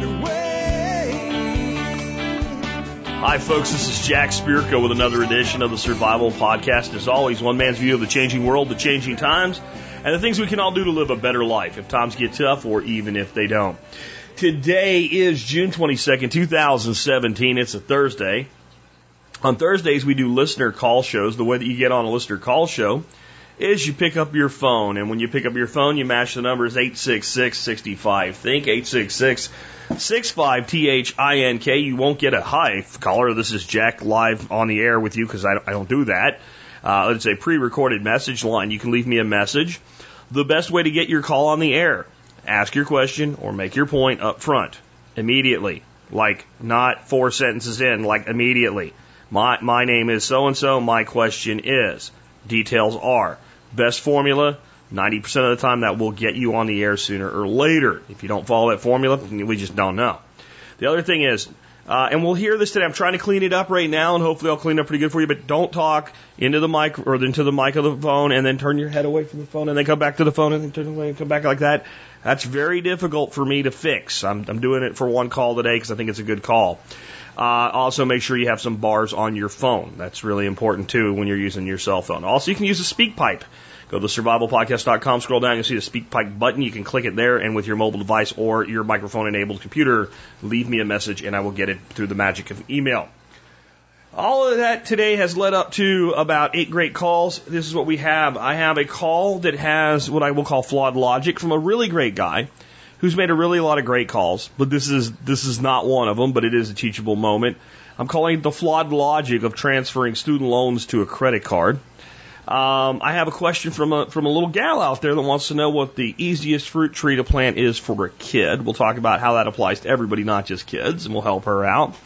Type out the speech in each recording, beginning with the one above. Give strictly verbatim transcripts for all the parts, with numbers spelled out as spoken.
better way. Hi, folks. This is Jack Spirko with another edition of the Survival Podcast. As always, one man's view of the changing world, the changing times, and the things we can all do to live a better life if times get tough or even if they don't. Today is June twenty-second, two thousand seventeen. It's a Thursday. On Thursdays, we do listener call shows. The way that you get on a listener call show is you pick up your phone, and when you pick up your phone, you mash the numbers eight six six, six five, think, eight six six, six five, T H I N K. You won't get a hi caller. This is Jack live on the air with you because I, I don't do that. Uh, it's a pre-recorded message line. You can leave me a message. The best way to get your call on the air, ask your question or make your point up front immediately, like not four sentences in, like immediately. My, my name is so-and-so, my question is. Details are. Best formula, ninety percent of the time that will get you on the air sooner or later. If you don't follow that formula, we just don't know. The other thing is, uh, and we'll hear this today, I'm trying to clean it up right now, and hopefully I'll clean it up pretty good for you, but don't talk into the mic or into the mic of the phone and then turn your head away from the phone and then come back to the phone and then turn away and come back like that. That's very difficult for me to fix. I'm, I'm doing it for one call today because I think it's a good call. Uh, also, make sure you have some bars on your phone. That's really important, too, when you're using your cell phone. Also, you can use a speak pipe. Go to survival podcast dot com, scroll down, you'll see the speak pipe button. You can click it there, and with your mobile device or your microphone-enabled computer, leave me a message, and I will get it through the magic of email. All of that today has led up to about eight great calls. This is what we have. I have a call that has what I will call flawed logic from a really great guy who's made a really lot of great calls, but this is this is not one of them, but it is a teachable moment. I'm calling it the flawed logic of transferring student loans to a credit card. Um, I have a question from a, from a little gal out there that wants to know what the easiest fruit tree to plant is for a kid. We'll talk about how that applies to everybody, not just kids, and we'll help her out.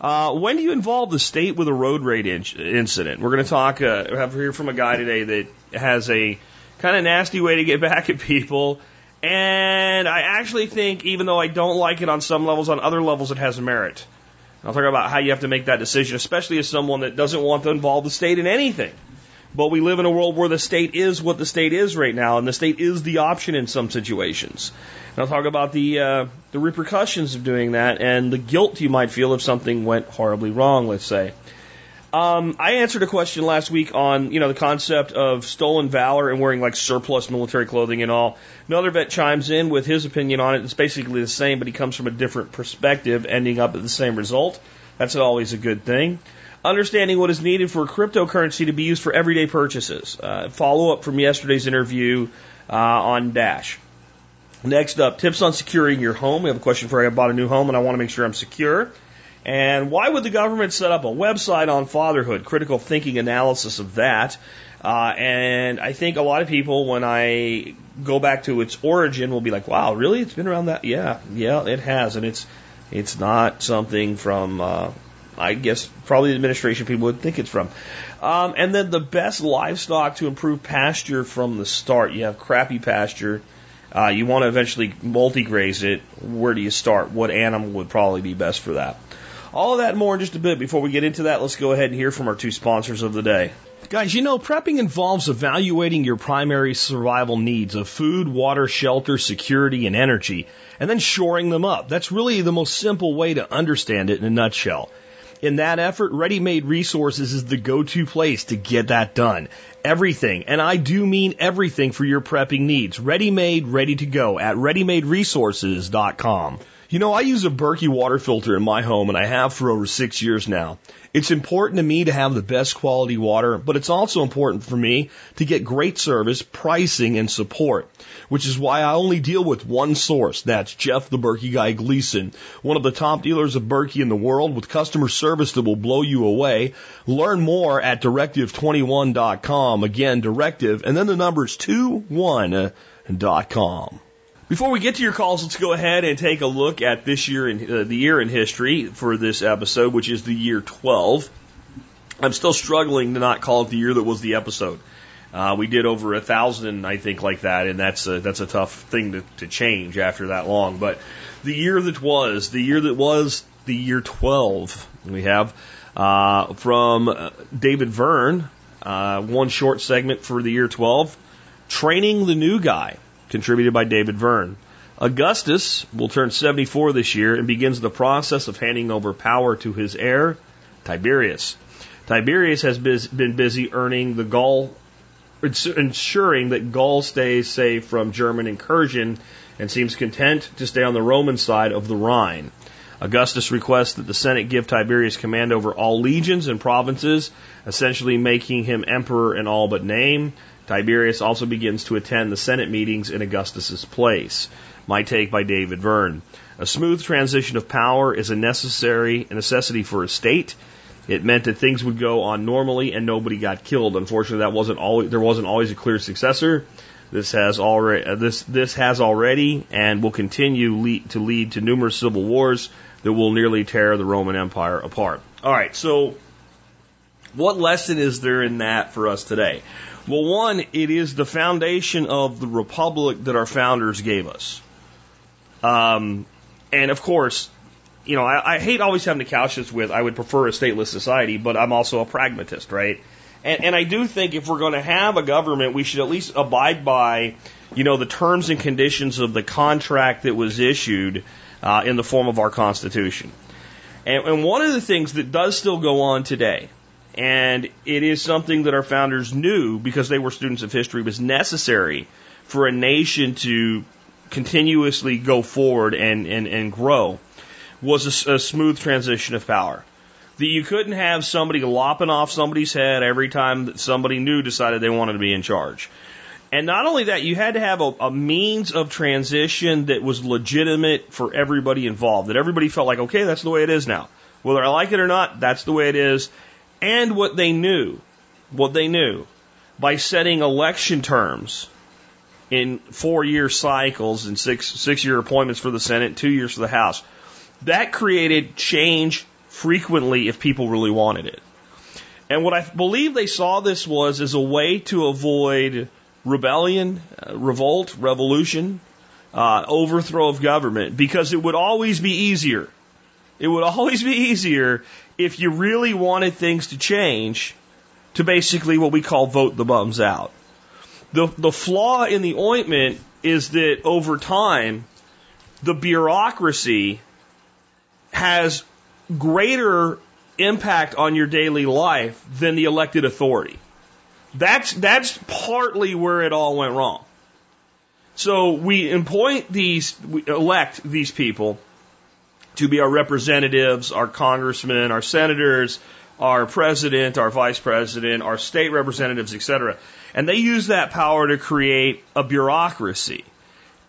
Uh, when do you involve the state with a road rage in- incident? We're going to talk, uh, have hear from a guy today that has a kind of nasty way to get back at people. And I actually think, even though I don't like it on some levels, on other levels it has merit. And I'll talk about how you have to make that decision, especially as someone that doesn't want to involve the state in anything. But we live in a world where the state is what the state is right now, and the state is the option in some situations. And I'll talk about the uh, the repercussions of doing that and the guilt you might feel if something went horribly wrong, let's say. Um, I answered a question last week on, you know, the concept of stolen valor and wearing like surplus military clothing and all. Another vet chimes in with his opinion on it. It's basically the same, but he comes from a different perspective, ending up at the same result. That's always a good thing. Understanding what is needed for cryptocurrency to be used for everyday purchases. Uh, follow up from yesterday's interview uh, on Dash. Next up, tips on securing your home. We have a question for you. I bought a new home and I want to make sure I'm secure. And why would the government set up a website on fatherhood? Critical thinking analysis of that. Uh, and I think a lot of people, when I go back to its origin, will be like, wow, really? It's been around that? Yeah, yeah, it has. And it's it's not something from, uh, I guess, probably the administration people would think it's from. Um, and then the best livestock to improve pasture from the start. You have crappy pasture. Uh, you want to eventually multi-graze it. Where do you start? What animal would probably be best for that? All of that and more in just a bit. Before we get into that, let's go ahead and hear from our two sponsors of the day. Guys, you know, prepping involves evaluating your primary survival needs of food, water, shelter, security, and energy, and then shoring them up. That's really the most simple way to understand it in a nutshell. In that effort, ReadyMade Resources is the go-to place to get that done. Everything, and I do mean everything for your prepping needs. Ready-made, ready to go at ready made resources dot com. You know, I use a Berkey water filter in my home, and I have for over six years now. It's important to me to have the best quality water, but it's also important for me to get great service, pricing, and support, which is why I only deal with one source. That's Jeff the Berkey Guy Gleason, one of the top dealers of Berkey in the world with customer service that will blow you away. Learn more at directive twenty-one dot com. Again, directive, and then the number is twenty-one dot com. Before we get to your calls, let's go ahead and take a look at this year, in, uh, the year in history for this episode, which is the year twelve. I'm still struggling to not call it the year that was the episode. Uh, we did over a thousand, I think, like that, and that's a, that's a tough thing to, to change after that long. But the year that was, the year that was, the year twelve. We have uh, from David Verne, uh, one short segment for the year twelve, Training the New Guy. Contributed by David Verne. Augustus will turn seventy-four this year and begins the process of handing over power to his heir, Tiberius. Tiberius has been busy earning the Gaul, ensuring that Gaul stays safe from German incursion and seems content to stay on the Roman side of the Rhine. Augustus requests that the Senate give Tiberius command over all legions and provinces, essentially making him emperor in all but name. Tiberius also begins to attend the Senate meetings in Augustus's place. My take by David Verne. A smooth transition of power is a necessary a necessity for a state. It meant that things would go on normally and nobody got killed. Unfortunately, that wasn't always, there wasn't always a clear successor. This has already this this has already and will continue lead, to lead to numerous civil wars that will nearly tear the Roman Empire apart. All right, so what lesson is there in that for us today? Well, one, it is the foundation of the republic that our founders gave us. Um, and, of course, you know, I, I hate always having to couch this with I would prefer a stateless society, but I'm also a pragmatist, right? And, and I do think if we're going to have a government, we should at least abide by, you know, the terms and conditions of the contract that was issued Uh, in the form of our Constitution. And, and one of the things that does still go on today, and it is something that our founders knew because they were students of history, was necessary for a nation to continuously go forward and, and, and grow, was a, a smooth transition of power. That you couldn't have somebody lopping off somebody's head every time that somebody new decided they wanted to be in charge. And not only that, you had to have a, a means of transition that was legitimate for everybody involved, that everybody felt like, okay, that's the way it is now. Whether I like it or not, that's the way it is. And what they knew, what they knew, by setting election terms in four-year cycles and six, six-year appointments for the Senate, two years for the House, that created change frequently if people really wanted it. And what I believe they saw this was as a way to avoid rebellion, uh, revolt, revolution, uh, overthrow of government, because it would always be easier. It would always be easier if you really wanted things to change to basically what we call vote the bums out. The, the flaw in the ointment is that over time, the bureaucracy has greater impact on your daily life than the elected authority. That's that's partly where it all went wrong. So we appoint these, we elect these people to be our representatives, our congressmen, our senators, our president, our vice president, our state representatives, et cetera. And they use that power to create a bureaucracy.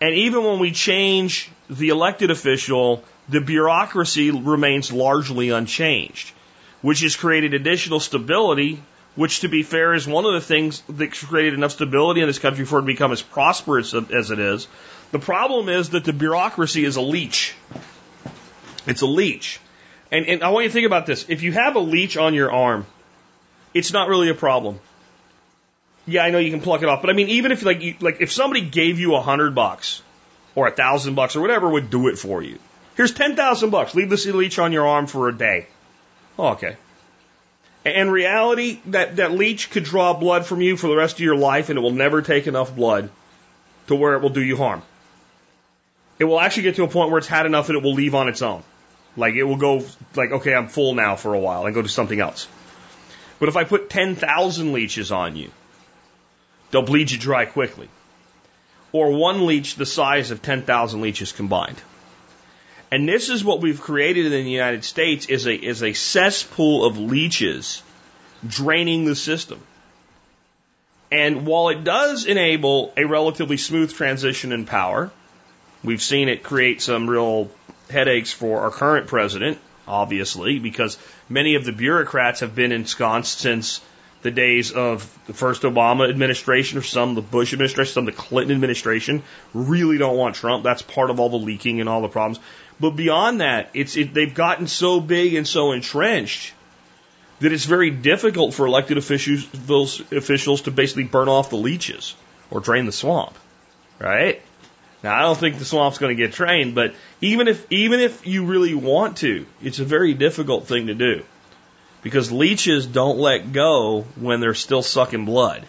And even when we change the elected official, the bureaucracy remains largely unchanged, which has created additional stability, which, to be fair, is one of the things that's created enough stability in this country for it to become as prosperous as it is. The problem is that the bureaucracy is a leech. It's a leech. And, and I want you to think about this. If you have a leech on your arm, it's not really a problem. Yeah, I know you can pluck it off. But, I mean, even if like you, like if somebody gave you a hundred bucks or a thousand bucks or whatever would do it for you. Here's ten thousand bucks. Leave this leech on your arm for a day. Oh, okay. In reality, that, that leech could draw blood from you for the rest of your life, and it will never take enough blood to where it will do you harm. It will actually get to a point where it's had enough that it will leave on its own. Like, it will go, like, okay, I'm full now for a while, and go to something else. But if I put ten thousand leeches on you, they'll bleed you dry quickly. Or one leech the size of ten thousand leeches combined. And this is what we've created in the United States is a is a cesspool of leeches draining the system. And while it does enable a relatively smooth transition in power, we've seen it create some real headaches for our current president, obviously, because many of the bureaucrats have been ensconced since the days of the first Obama administration, or some the Bush administration, some the Clinton administration. Really don't want Trump. That's part of all the leaking and all the problems. But beyond that, it's it, they've gotten so big and so entrenched that it's very difficult for elected officials, officials to basically burn off the leeches or drain the swamp, right? Now, I don't think the swamp's going to get drained, but even if even if you really want to, it's a very difficult thing to do because leeches don't let go when they're still sucking blood.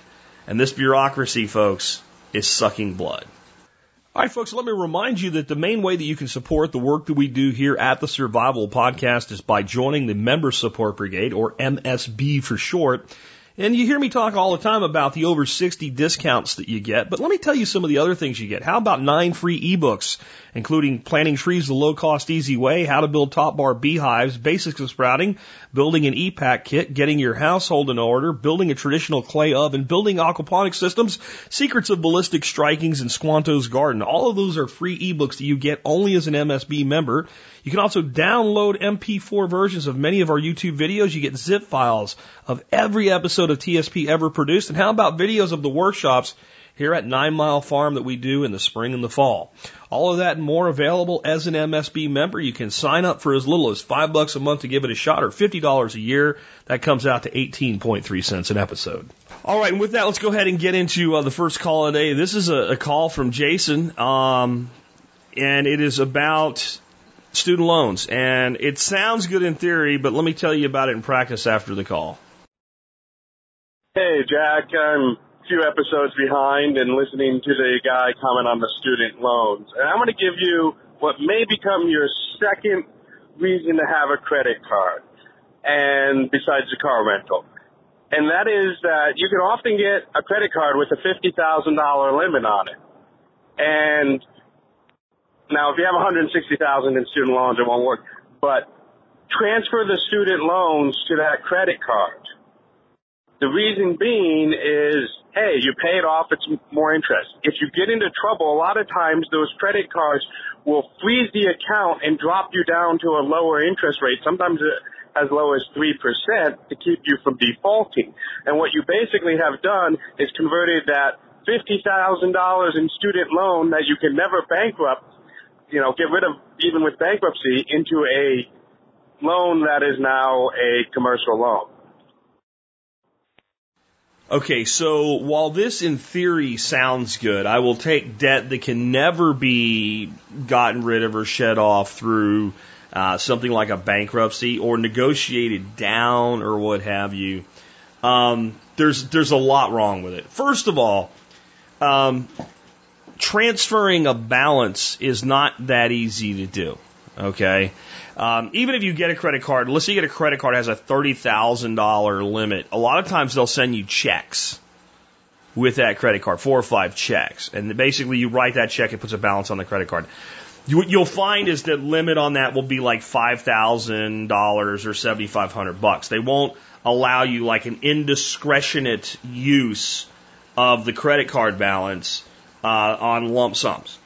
And this bureaucracy, folks, is sucking blood. All right, folks, let me remind you that the main way that you can support the work that we do here at the Survival Podcast is by joining the Member Support Brigade, or M S B for short. And you hear me talk all the time about the over sixty discounts that you get, but let me tell you some of the other things you get. How about nine free ebooks, including Planting Trees the Low-Cost Easy Way, How to Build Top Bar Beehives, Basics of Sprouting, Building an E PAC Kit, Getting Your Household in Order, Building a Traditional Clay Oven, Building Aquaponic Systems, Secrets of Ballistic Strikings, and Squanto's Garden. All of those are free ebooks that you get only as an M S B member. You can also download M P four versions of many of our YouTube videos. You get zip files of every episode of T S P ever produced. And how about videos of the workshops here at Nine Mile Farm that we do in the spring and the fall? All of that and more available as an M S B member. You can sign up for as little as five bucks a month to give it a shot, or fifty dollars a year. That comes out to eighteen point three cents an episode. All right, and with that, let's go ahead and get into uh, the first call of the day. This is a, a call from Jason, um, and it is about student loans. And it sounds good in theory, but let me tell you about it in practice after the call. Hey, Jack. I'm few episodes behind and listening to the guy comment on the student loans. And I'm going to give you what may become your second reason to have a credit card, and besides the car rental. And that is that you can often get a credit card with a fifty thousand dollars limit on it. And now if you have one hundred sixty thousand dollars in student loans, it won't work. But transfer the student loans to that credit card. The reason being is, hey, you pay it off, it's more interest. If you get into trouble, a lot of times those credit cards will freeze the account and drop you down to a lower interest rate, sometimes as low as three percent, to keep you from defaulting. And what you basically have done is converted that fifty thousand dollars in student loan that you can never bankrupt, you know, get rid of even with bankruptcy, into a loan that is now a commercial loan. Okay, so while this in theory sounds good, I will take debt that can never be gotten rid of or shed off through uh, something like a bankruptcy or negotiated down or what have you. Um, there's there's a lot wrong with it. First of all, um, transferring a balance is not that easy to do. Okay, um, even if you get a credit card, let's say you get a credit card that has a thirty thousand dollars limit. A lot of times they'll send you checks with that credit card, four or five checks, and basically you write that check, it puts a balance on the credit card. You, what you'll find is the limit on that will be like five thousand dollars or seventy-five hundred bucks. They won't allow you like an indiscretionate use of the credit card balance uh, on lump sums.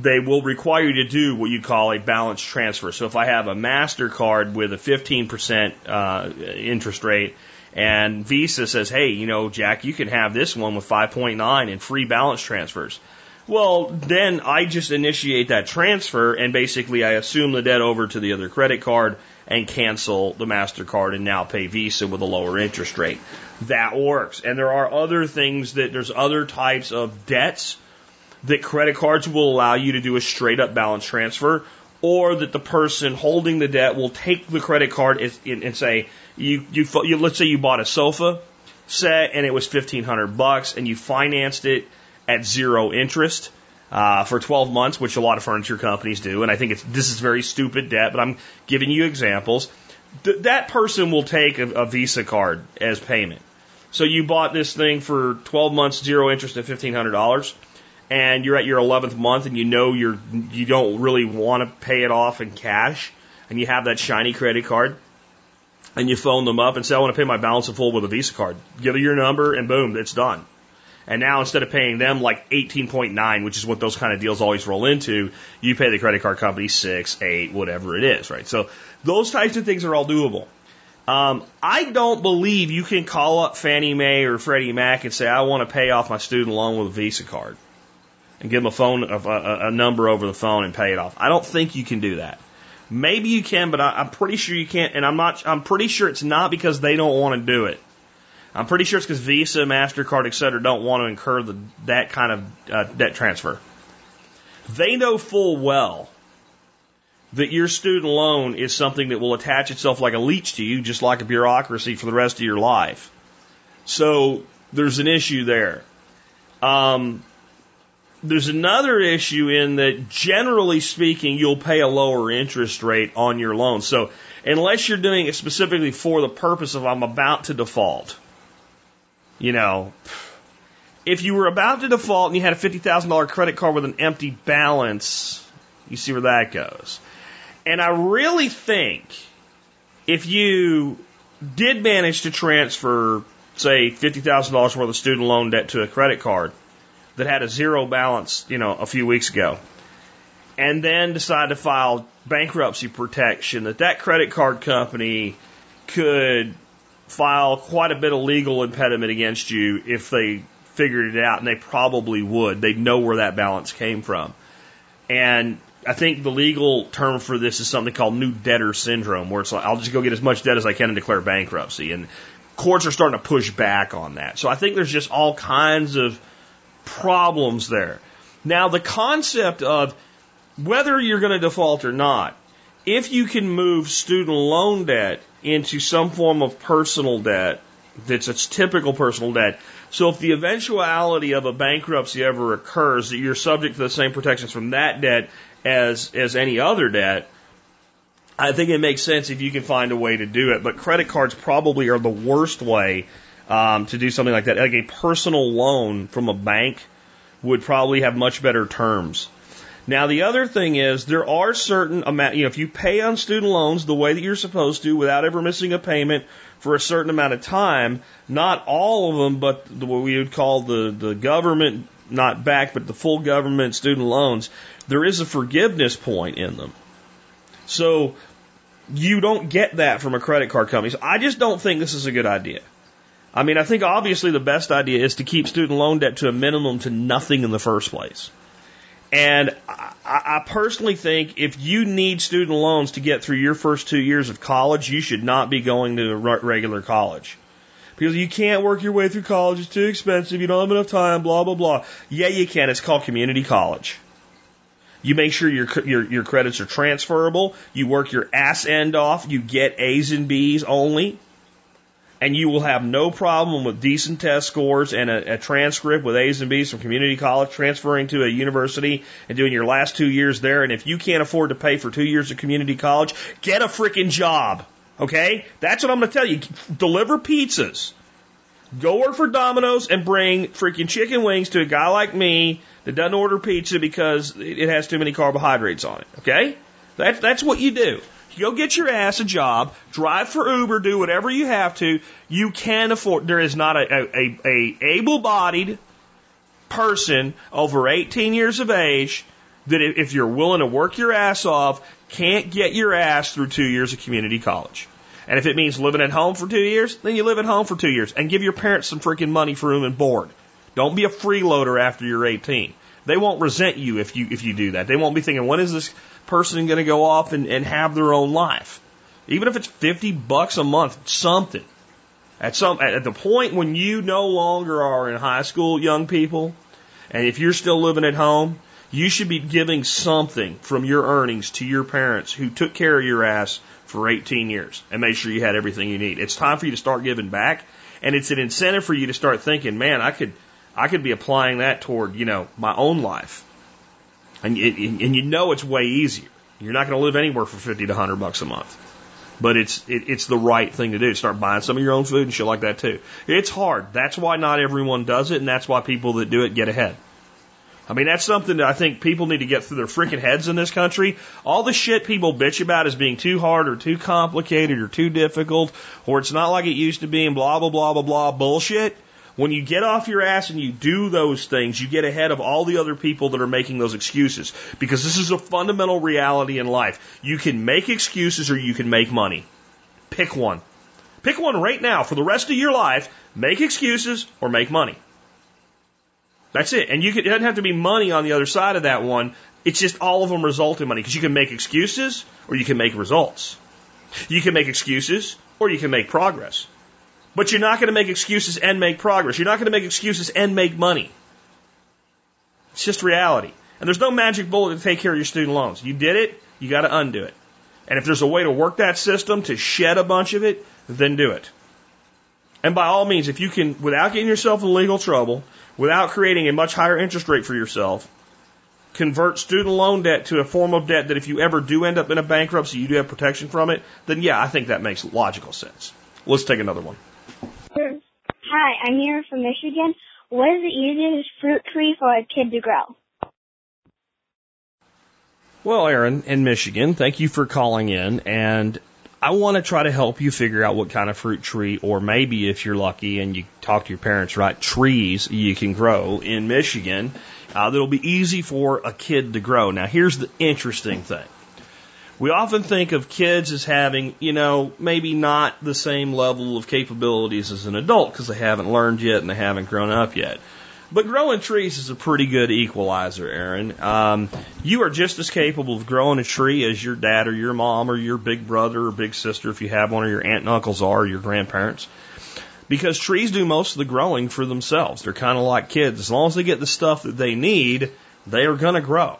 They will require you to do what you call a balance transfer. So if I have a MasterCard with a fifteen percent uh, interest rate and Visa says, hey, you know, Jack, you can have this one with five point nine and free balance transfers. Well, then I just initiate that transfer and basically I assume the debt over to the other credit card and cancel the MasterCard and now pay Visa with a lower interest rate. That works. And there are other things that there's other types of debts that credit cards will allow you to do a straight-up balance transfer, or that the person holding the debt will take the credit card and, and say, you, you, you, let's say you bought a sofa set and it was fifteen hundred bucks, and you financed it at zero interest uh, for twelve months, which a lot of furniture companies do. And I think it's this is very stupid debt, but I'm giving you examples. Th- that person will take a, a Visa card as payment. So you bought this thing for twelve months, zero interest at fifteen hundred dollars. And you're at your eleventh month, and you know you're you don't really want to pay it off in cash, and you have that shiny credit card, and you phone them up and say, I want to pay my balance in full with a Visa card. Give them your number, and boom, it's done. And now instead of paying them like eighteen point nine, which is what those kind of deals always roll into, you pay the credit card company six, eight, whatever it is, right? So those types of things are all doable. Um, I don't believe you can call up Fannie Mae or Freddie Mac and say, I want to pay off my student loan with a Visa card, and give them a phone, a, a, a number over the phone, and pay it off. I don't think you can do that. Maybe you can, but I, I'm pretty sure you can't. And I'm not. I'm pretty sure it's not because they don't want to do it. I'm pretty sure it's because Visa, MasterCard, et cetera, don't want to incur the, that kind of uh, debt transfer. They know full well that your student loan is something that will attach itself like a leech to you, just like a bureaucracy, for the rest of your life. So there's an issue there. Um. There's another issue in that, generally speaking, you'll pay a lower interest rate on your loan. So unless you're doing it specifically for the purpose of I'm about to default, you know, if you were about to default and you had a fifty thousand dollars credit card with an empty balance, you see where that goes. And I really think if you did manage to transfer, say, fifty thousand dollars worth of student loan debt to a credit card that had a zero balance, you know, a few weeks ago, and then decide to file bankruptcy protection, that that credit card company could file quite a bit of legal impediment against you if they figured it out, and they probably would. They'd know where that balance came from. And I think the legal term for this is something called new debtor syndrome, where it's like, I'll just go get as much debt as I can and declare bankruptcy. And courts are starting to push back on that. So I think there's just all kinds of problems there. Now, the concept of whether you're going to default or not, if you can move student loan debt into some form of personal debt, that's a typical personal debt. So if the eventuality of a bankruptcy ever occurs, that you're subject to the same protections from that debt as as any other debt, I think it makes sense if you can find a way to do it. But credit cards probably are the worst way um, to do something like that. Like a personal loan from a bank would probably have much better terms. Now, the other thing is there are certain amount, you know, if you pay on student loans the way that you're supposed to without ever missing a payment for a certain amount of time, not all of them, but the, what we would call the, the government, not back, but the full government student loans, there is a forgiveness point in them. So you don't get that from a credit card company. So I just don't think this is a good idea. I mean, I think obviously the best idea is to keep student loan debt to a minimum to nothing in the first place. And I, I personally think if you need student loans to get through your first two years of college, you should not be going to a regular college. Because you can't work your way through college. It's too expensive. You don't have enough time, blah, blah, blah. Yeah, you can. It's called community college. You make sure your, your, your credits are transferable. You work your ass end off. You get A's and B's only. And you will have no problem with decent test scores and a, a transcript with A's and B's from community college, transferring to a university and doing your last two years there. And if you can't afford to pay for two years of community college, get a freaking job. Okay? That's what I'm going to tell you. Deliver pizzas. Go work for Domino's and bring freaking chicken wings to a guy like me that doesn't order pizza because it has too many carbohydrates on it. Okay? That, that's what you do. Go get your ass a job, drive for Uber, do whatever you have to. You can afford. There is not a, a, a able-bodied person over eighteen years of age that, if you're willing to work your ass off, can't get your ass through two years of community college. And if it means living at home for two years, then you live at home for two years and give your parents some freaking money for room and board. Don't be a freeloader after you're eighteen. They won't resent you if you if you do that. They won't be thinking, when is this person going to go off and, and have their own life? Even if it's fifty bucks a month, something. At some at the point when you no longer are in high school, young people, and if you're still living at home, you should be giving something from your earnings to your parents who took care of your ass for eighteen years and made sure you had everything you need. It's time for you to start giving back, and it's an incentive for you to start thinking, man, I could... I could be applying that toward, you know, my own life. And, and, and you know it's way easier. You're not going to live anywhere for fifty to a hundred bucks a month. But it's it, it's the right thing to do. Start buying some of your own food and shit like that too. It's hard. That's why not everyone does it, and that's why people that do it get ahead. I mean, that's something that I think people need to get through their freaking heads in this country. All the shit people bitch about is being too hard or too complicated or too difficult, or it's not like it used to be, and blah, blah, blah, blah, blah, bullshit. When you get off your ass and you do those things, you get ahead of all the other people that are making those excuses. Because this is a fundamental reality in life. You can make excuses or you can make money. Pick one. Pick one right now for the rest of your life. Make excuses or make money. That's it. And you can, it doesn't have to be money on the other side of that one. It's just all of them result in money. Because you can make excuses or you can make results. You can make excuses or you can make progress. But you're not going to make excuses and make progress. You're not going to make excuses and make money. It's just reality. And there's no magic bullet to take care of your student loans. You did it, you got to undo it. And if there's a way to work that system to shed a bunch of it, then do it. And by all means, if you can, without getting yourself in legal trouble, without creating a much higher interest rate for yourself, convert student loan debt to a form of debt that if you ever do end up in a bankruptcy, you do have protection from it, then yeah, I think that makes logical sense. Let's take another one. Hi, I'm Mira from Michigan. What is the easiest fruit tree for a kid to grow? Well, Aaron in Michigan, thank you for calling in, and I want to try to help you figure out what kind of fruit tree, or maybe if you're lucky and you talk to your parents, right, trees you can grow in Michigan uh, that'll be easy for a kid to grow. Now, here's the interesting thing. We often think of kids as having, you know, maybe not the same level of capabilities as an adult because they haven't learned yet and they haven't grown up yet. But growing trees is a pretty good equalizer, Aaron. Um, you are just as capable of growing a tree as your dad or your mom or your big brother or big sister, if you have one, or your aunt and uncles are, or your grandparents. Because trees do most of the growing for themselves. They're kind of like kids. As long as they get the stuff that they need, they are going to grow.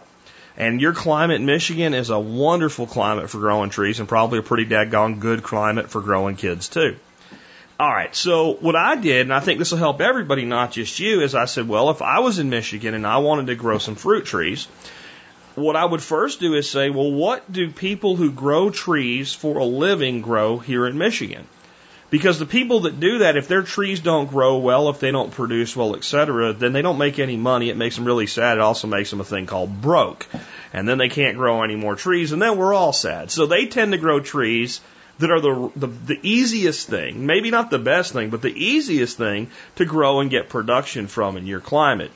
And your climate in Michigan is a wonderful climate for growing trees, and probably a pretty daggone good climate for growing kids, too. All right, so what I did, and I think this will help everybody, not just you, is I said, well, if I was in Michigan and I wanted to grow some fruit trees, what I would first do is say, well, what do people who grow trees for a living grow here in Michigan? Because the people that do that, if their trees don't grow well, if they don't produce well, et cetera, then they don't make any money. It makes them really sad. It also makes them a thing called broke. And then they can't grow any more trees, and then we're all sad. So they tend to grow trees that are the, the the easiest thing, maybe not the best thing, but the easiest thing to grow and get production from in your climate.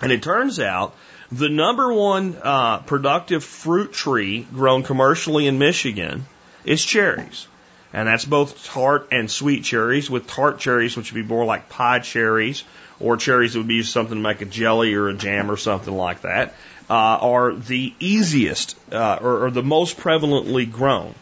And it turns out the number one uh, productive fruit tree grown commercially in Michigan is cherries. And that's both tart and sweet cherries, with tart cherries, which would be more like pie cherries, or cherries that would be used something to make a jelly or a jam or something like that, uh, are the easiest uh, or, or the most prevalently grown.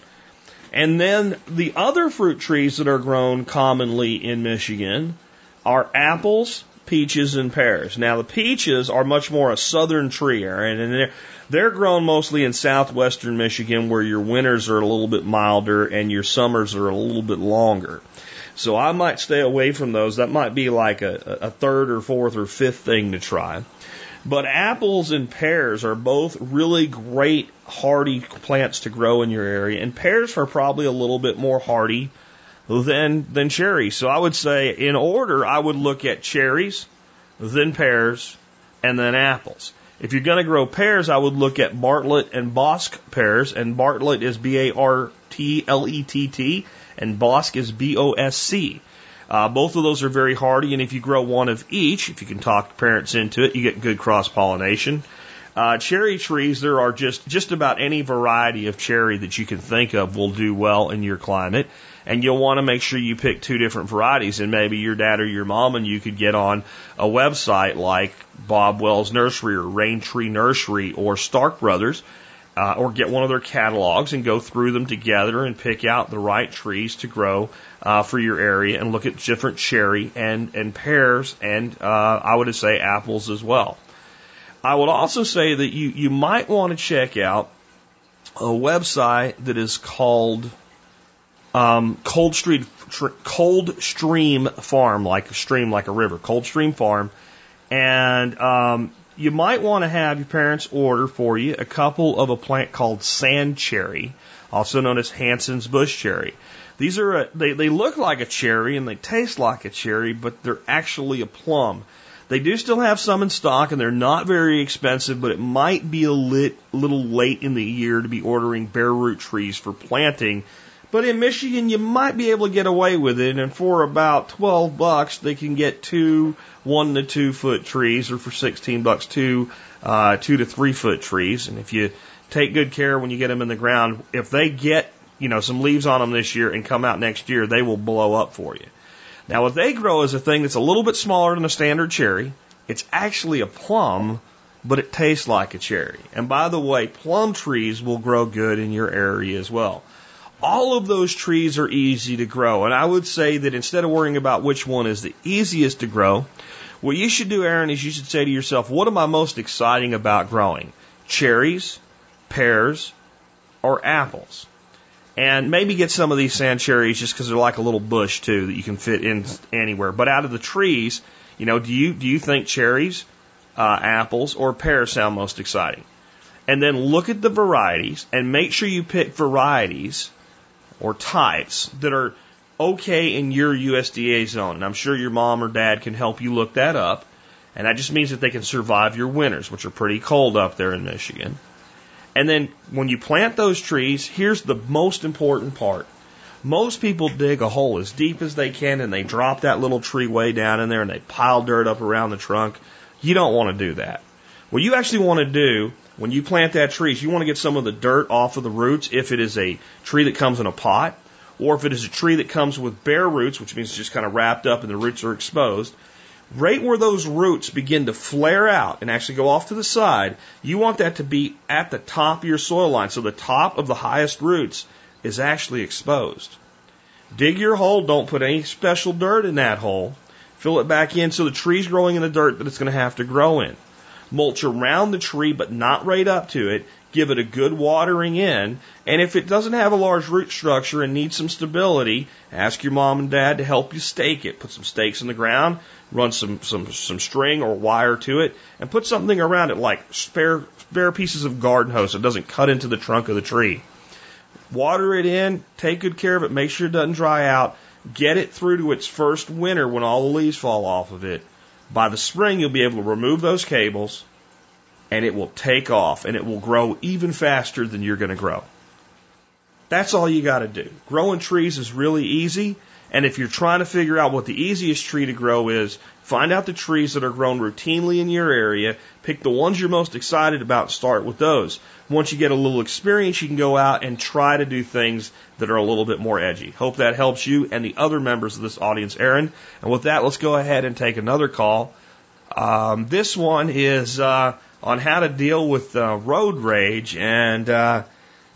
And then the other fruit trees that are grown commonly in Michigan are apples, peaches, and pears. Now, the peaches are much more a southern tree, Aaron, and they're, they're grown mostly in southwestern Michigan, where your winters are a little bit milder and your summers are a little bit longer. So I might stay away from those. That might be like a, a third or fourth or fifth thing to try. But apples and pears are both really great, hardy plants to grow in your area. And pears are probably a little bit more hardy than than cherries. So I would say, in order, I would look at cherries, then pears, and then apples. If you're going to grow pears, I would look at Bartlett and Bosc pears. And Bartlett is B A R T L E T T, and Bosc is B O S C. Uh, both of those are very hardy, and if you grow one of each, if you can talk parents into it, you get good cross-pollination. Uh, cherry trees, there are just, just about any variety of cherry that you can think of will do well in your climate, and you'll want to make sure you pick two different varieties, and maybe your dad or your mom and you could get on a website like Bob Wells Nursery or Rain Tree Nursery or Stark Brothers, uh, or get one of their catalogs and go through them together and pick out the right trees to grow Uh, for your area, and look at different cherry and, and pears and uh, I would say apples as well. I would also say that you, you might want to check out a website that is called um, Cold Stream Cold Stream Farm, like a stream, like a river, Cold Stream Farm, and um, you might want to have your parents order for you a couple of a plant called sand cherry, also known as Hansen's Bush Cherry. These are, a, they, they look like a cherry and they taste like a cherry, but they're actually a plum. They do still have some in stock and they're not very expensive, but it might be a lit, little late in the year to be ordering bare root trees for planting. But in Michigan, you might be able to get away with it, and for about twelve bucks, they can get two one to two foot trees, or for sixteen bucks, two, uh, two to three foot trees. And if you take good care when you get them in the ground, if they get you know, some leaves on them this year and come out next year, they will blow up for you. Now, what they grow is a thing that's a little bit smaller than a standard cherry. It's actually a plum, but it tastes like a cherry. And by the way, plum trees will grow good in your area as well. All of those trees are easy to grow. And I would say that instead of worrying about which one is the easiest to grow, what you should do, Aaron, is you should say to yourself, what am I most exciting about growing? Cherries, pears, or apples? And maybe get some of these sand cherries just because they're like a little bush, too, that you can fit in anywhere. But out of the trees, you know, do you, do you think cherries, uh, apples, or pears sound most exciting? And then look at the varieties and make sure you pick varieties or types that are okay in your U S D A zone. And I'm sure your mom or dad can help you look that up. And that just means that they can survive your winters, which are pretty cold up there in Michigan. And then when you plant those trees, here's the most important part. Most people dig a hole as deep as they can and they drop that little tree way down in there and they pile dirt up around the trunk. You don't want to do that. What you actually want to do when you plant that tree is you want to get some of the dirt off of the roots if it is a tree that comes in a pot or if it is a tree that comes with bare roots, which means it's just kind of wrapped up and the roots are exposed. Right where those roots begin to flare out and actually go off to the side, you want that to be at the top of your soil line. So the top of the highest roots is actually exposed. Dig your hole. Don't put any special dirt in that hole. Fill it back in so the tree's growing in the dirt that it's going to have to grow in. Mulch around the tree, but not right up to it. Give it a good watering in. And if it doesn't have a large root structure and needs some stability, ask your mom and dad to help you stake it. Put some stakes in the ground, run some, some, some string or wire to it, and put something around it like spare, spare pieces of garden hose so it doesn't cut into the trunk of the tree. Water it in, take good care of it, make sure it doesn't dry out, get it through to its first winter when all the leaves fall off of it. By the spring, you'll be able to remove those cables, and it will take off, and it will grow even faster than you're going to grow. That's all you got to do. Growing trees is really easy, and if you're trying to figure out what the easiest tree to grow is, find out the trees that are grown routinely in your area, pick the ones you're most excited about, and start with those. Once you get a little experience, you can go out and try to do things that are a little bit more edgy. Hope that helps you and the other members of this audience, Aaron. And with that, let's go ahead and take another call. Um, this one is uh, on how to deal with uh, road rage, and uh,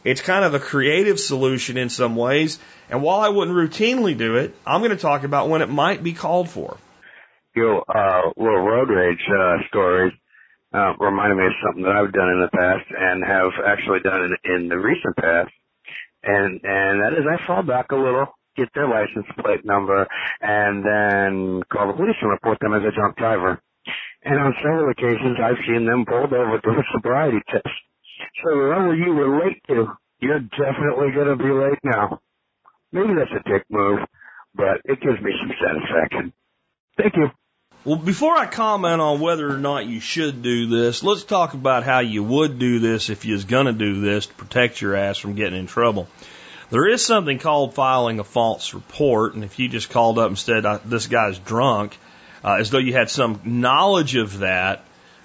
it's kind of a creative solution in some ways. And while I wouldn't routinely do it, I'm going to talk about when it might be called for. Your uh, little road rage uh, story uh, reminded me of something that I've done in the past and have actually done in, in the recent past. And, and that is I fall back a little, get their license plate number, and then call the police and report them as a drunk driver. And on several occasions, I've seen them pulled over to a sobriety test. So whoever you relate to, you're definitely going to be late now. Maybe that's a dick move, but it gives me some satisfaction. Thank you. Well, before I comment on whether or not you should do this, let's talk about how you would do this if you was going to do this to protect your ass from getting in trouble. There is something called filing a false report, and if you just called up and said, this guy's drunk, uh, as though you had some knowledge of that,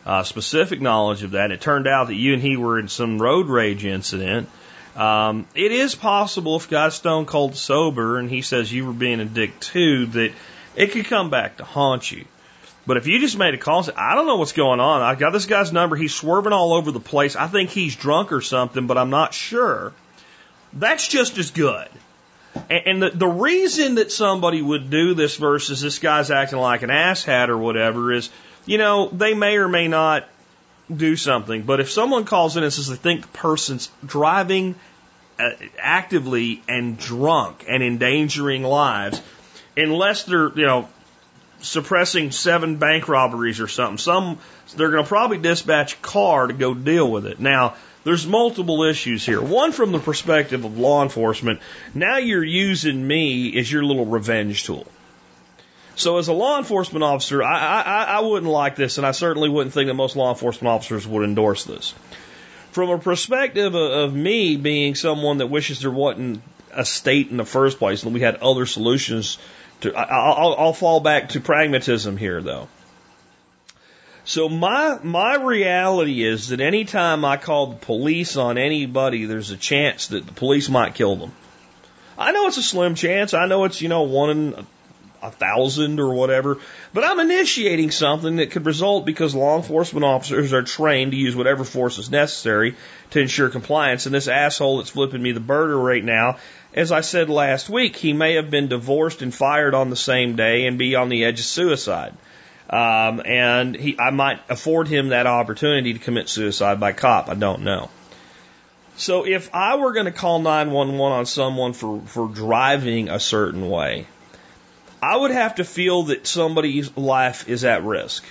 uh, specific knowledge of that, it turned out that you and he were in some road rage incident. Um, it is possible if guy's stone cold sober and he says you were being a dick too that it could come back to haunt you. But if you just made a call and said, I don't know what's going on. I got this guy's number. He's swerving all over the place. I think he's drunk or something, but I'm not sure. That's just as good. And, and the, the reason that somebody would do this versus this guy's acting like an asshat or whatever is, you know, they may or may not do something. But if someone calls in and says they think the person's driving uh, actively and drunk and endangering lives, unless they're, you know, suppressing seven bank robberies or something, some they're going to probably dispatch a car to go deal with it. Now, there's multiple issues here. One from the perspective of law enforcement, now you're using me as your little revenge tool. So as a law enforcement officer, I, I, I wouldn't like this, and I certainly wouldn't think that most law enforcement officers would endorse this. From a perspective of, of me being someone that wishes there wasn't a state in the first place, and we had other solutions to, I, I'll, I'll fall back to pragmatism here, though. So my my reality is that any time I call the police on anybody, there's a chance that the police might kill them. I know it's a slim chance. I know it's, you know, one in a thousand or whatever, but I'm initiating something that could result because law enforcement officers are trained to use whatever force is necessary to ensure compliance. And this asshole that's flipping me the bird right now, as I said last week, he may have been divorced and fired on the same day and be on the edge of suicide. Um, and he, I might afford him that opportunity to commit suicide by cop. I don't know. So if I were going to call nine one one on someone for, for driving a certain way, I would have to feel that somebody's life is at risk.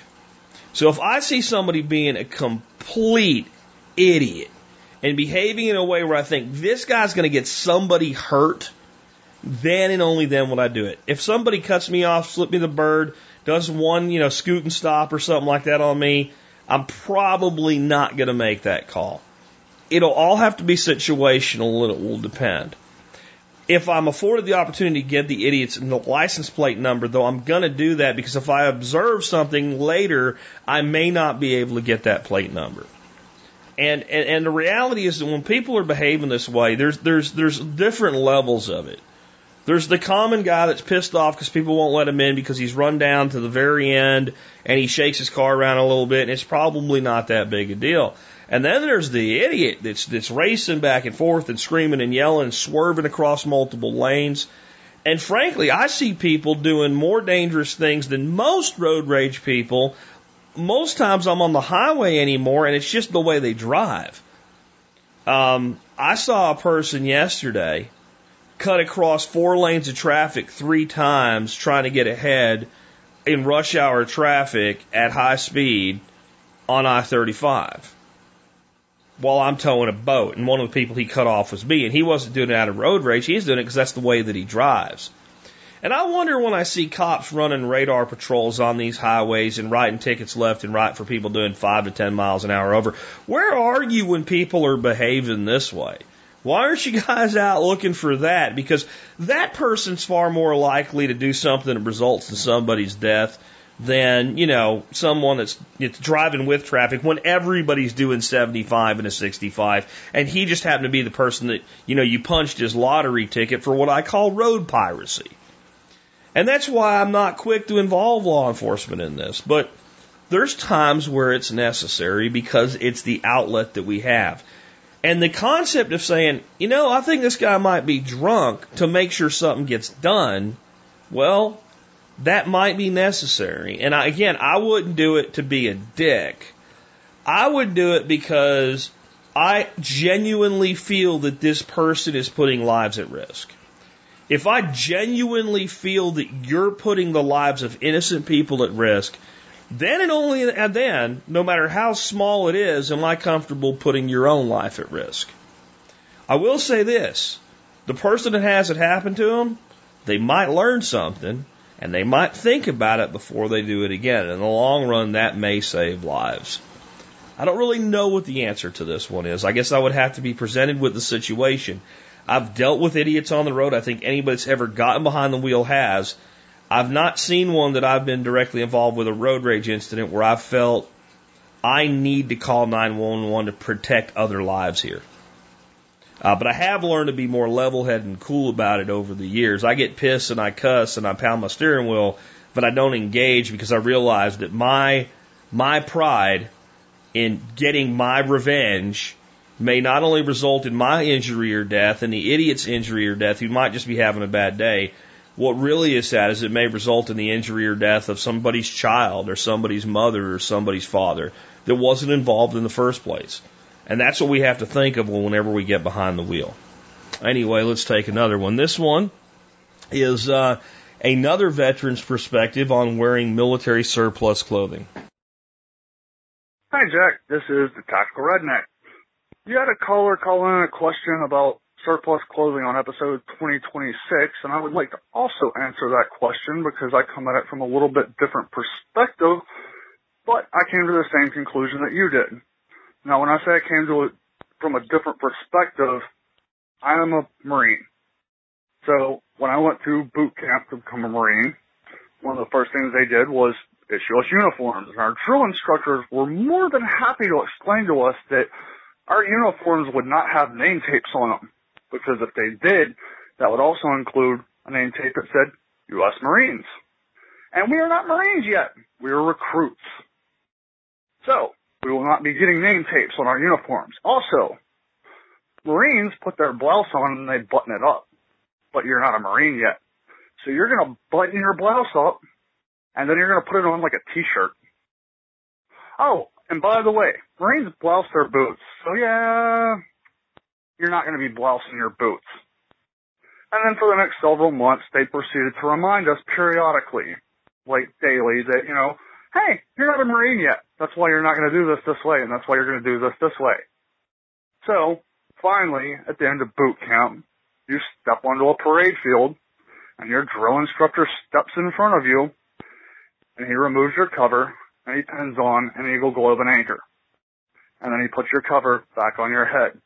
So if I see somebody being a complete idiot and behaving in a way where I think this guy's going to get somebody hurt, then and only then would I do it. If somebody cuts me off, slips me the bird, does one, you know, scoot and stop or something like that on me, I'm probably not going to make that call. It'll all have to be situational and it will depend. If I'm afforded the opportunity to give the idiots the license plate number, though, I'm going to do that because if I observe something later, I may not be able to get that plate number. And, and, and the reality is that when people are behaving this way, there's, there's, there's different levels of it. There's the common guy that's pissed off because people won't let him in because he's run down to the very end and he shakes his car around a little bit and it's probably not that big a deal. And then there's the idiot that's that's racing back and forth and screaming and yelling and swerving across multiple lanes. And frankly, I see people doing more dangerous things than most road rage people. Most times I'm on the highway anymore, and it's just the way they drive. Um, I saw a person yesterday cut across four lanes of traffic three times trying to get ahead in rush hour traffic at high speed on I thirty-five. While I'm towing a boat, and one of the people he cut off was me, and he wasn't doing it out of road rage, he's doing it because that's the way that he drives. And I wonder when I see cops running radar patrols on these highways and writing tickets left and right for people doing five to ten miles an hour over, where are you when people are behaving this way? Why aren't you guys out looking for that? Because that person's far more likely to do something that results in somebody's death than, you know, someone that's, that's driving with traffic when everybody's doing seventy-five and a sixty-five, and he just happened to be the person that, you know, you punched his lottery ticket for what I call road piracy. And that's why I'm not quick to involve law enforcement in this, but there's times where it's necessary because it's the outlet that we have. And the concept of saying, you know, I think this guy might be drunk to make sure something gets done, well, that might be necessary. And I, again, I wouldn't do it to be a dick. I would do it because I genuinely feel that this person is putting lives at risk. If I genuinely feel that you're putting the lives of innocent people at risk, then and only then, no matter how small it is, am I comfortable putting your own life at risk. I will say this. The person that has it happen to them, they might learn something, and they might think about it before they do it again. In the long run, that may save lives. I don't really know what the answer to this one is. I guess I would have to be presented with the situation. I've dealt with idiots on the road. I think anybody that's ever gotten behind the wheel has. I've not seen one that I've been directly involved with a road rage incident where I felt I need to call nine one one to protect other lives here. Uh, but I have learned to be more level-headed and cool about it over the years. I get pissed and I cuss and I pound my steering wheel, but I don't engage because I realize that my my pride in getting my revenge may not only result in my injury or death and the idiot's injury or death who might just be having a bad day. What really is sad is it may result in the injury or death of somebody's child or somebody's mother or somebody's father that wasn't involved in the first place. And that's what we have to think of whenever we get behind the wheel. Anyway, let's take another one. This one is uh, another veteran's perspective on wearing military surplus clothing. Hi, Jack. This is the Tactical Redneck. You had a caller call in a question about surplus clothing on episode twenty twenty-six, and I would like to also answer that question because I come at it from a little bit different perspective, but I came to the same conclusion that you did. Now, when I say I came to it from a different perspective, I am a Marine. So when I went through boot camp to become a Marine, one of the first things they did was issue us uniforms. And our drill instructors were more than happy to explain to us that our uniforms would not have name tapes on them, because if they did, that would also include a name tape that said U S Marines. And we are not Marines yet. We are recruits. So we will not be getting name tapes on our uniforms. Also, Marines put their blouse on and they button it up. But you're not a Marine yet. So you're going to button your blouse up, and then you're going to put it on like a T-shirt. Oh, and by the way, Marines blouse their boots. So yeah, you're not going to be blousing your boots. And then for the next several months, they proceeded to remind us periodically, like daily, that, you know, hey, you're not a Marine yet. That's why you're not going to do this this way, and that's why you're going to do this this way. So, finally, at the end of boot camp, you step onto a parade field, and your drill instructor steps in front of you, and he removes your cover, and he pins on an Eagle Globe and anchor. And then he puts your cover back on your head,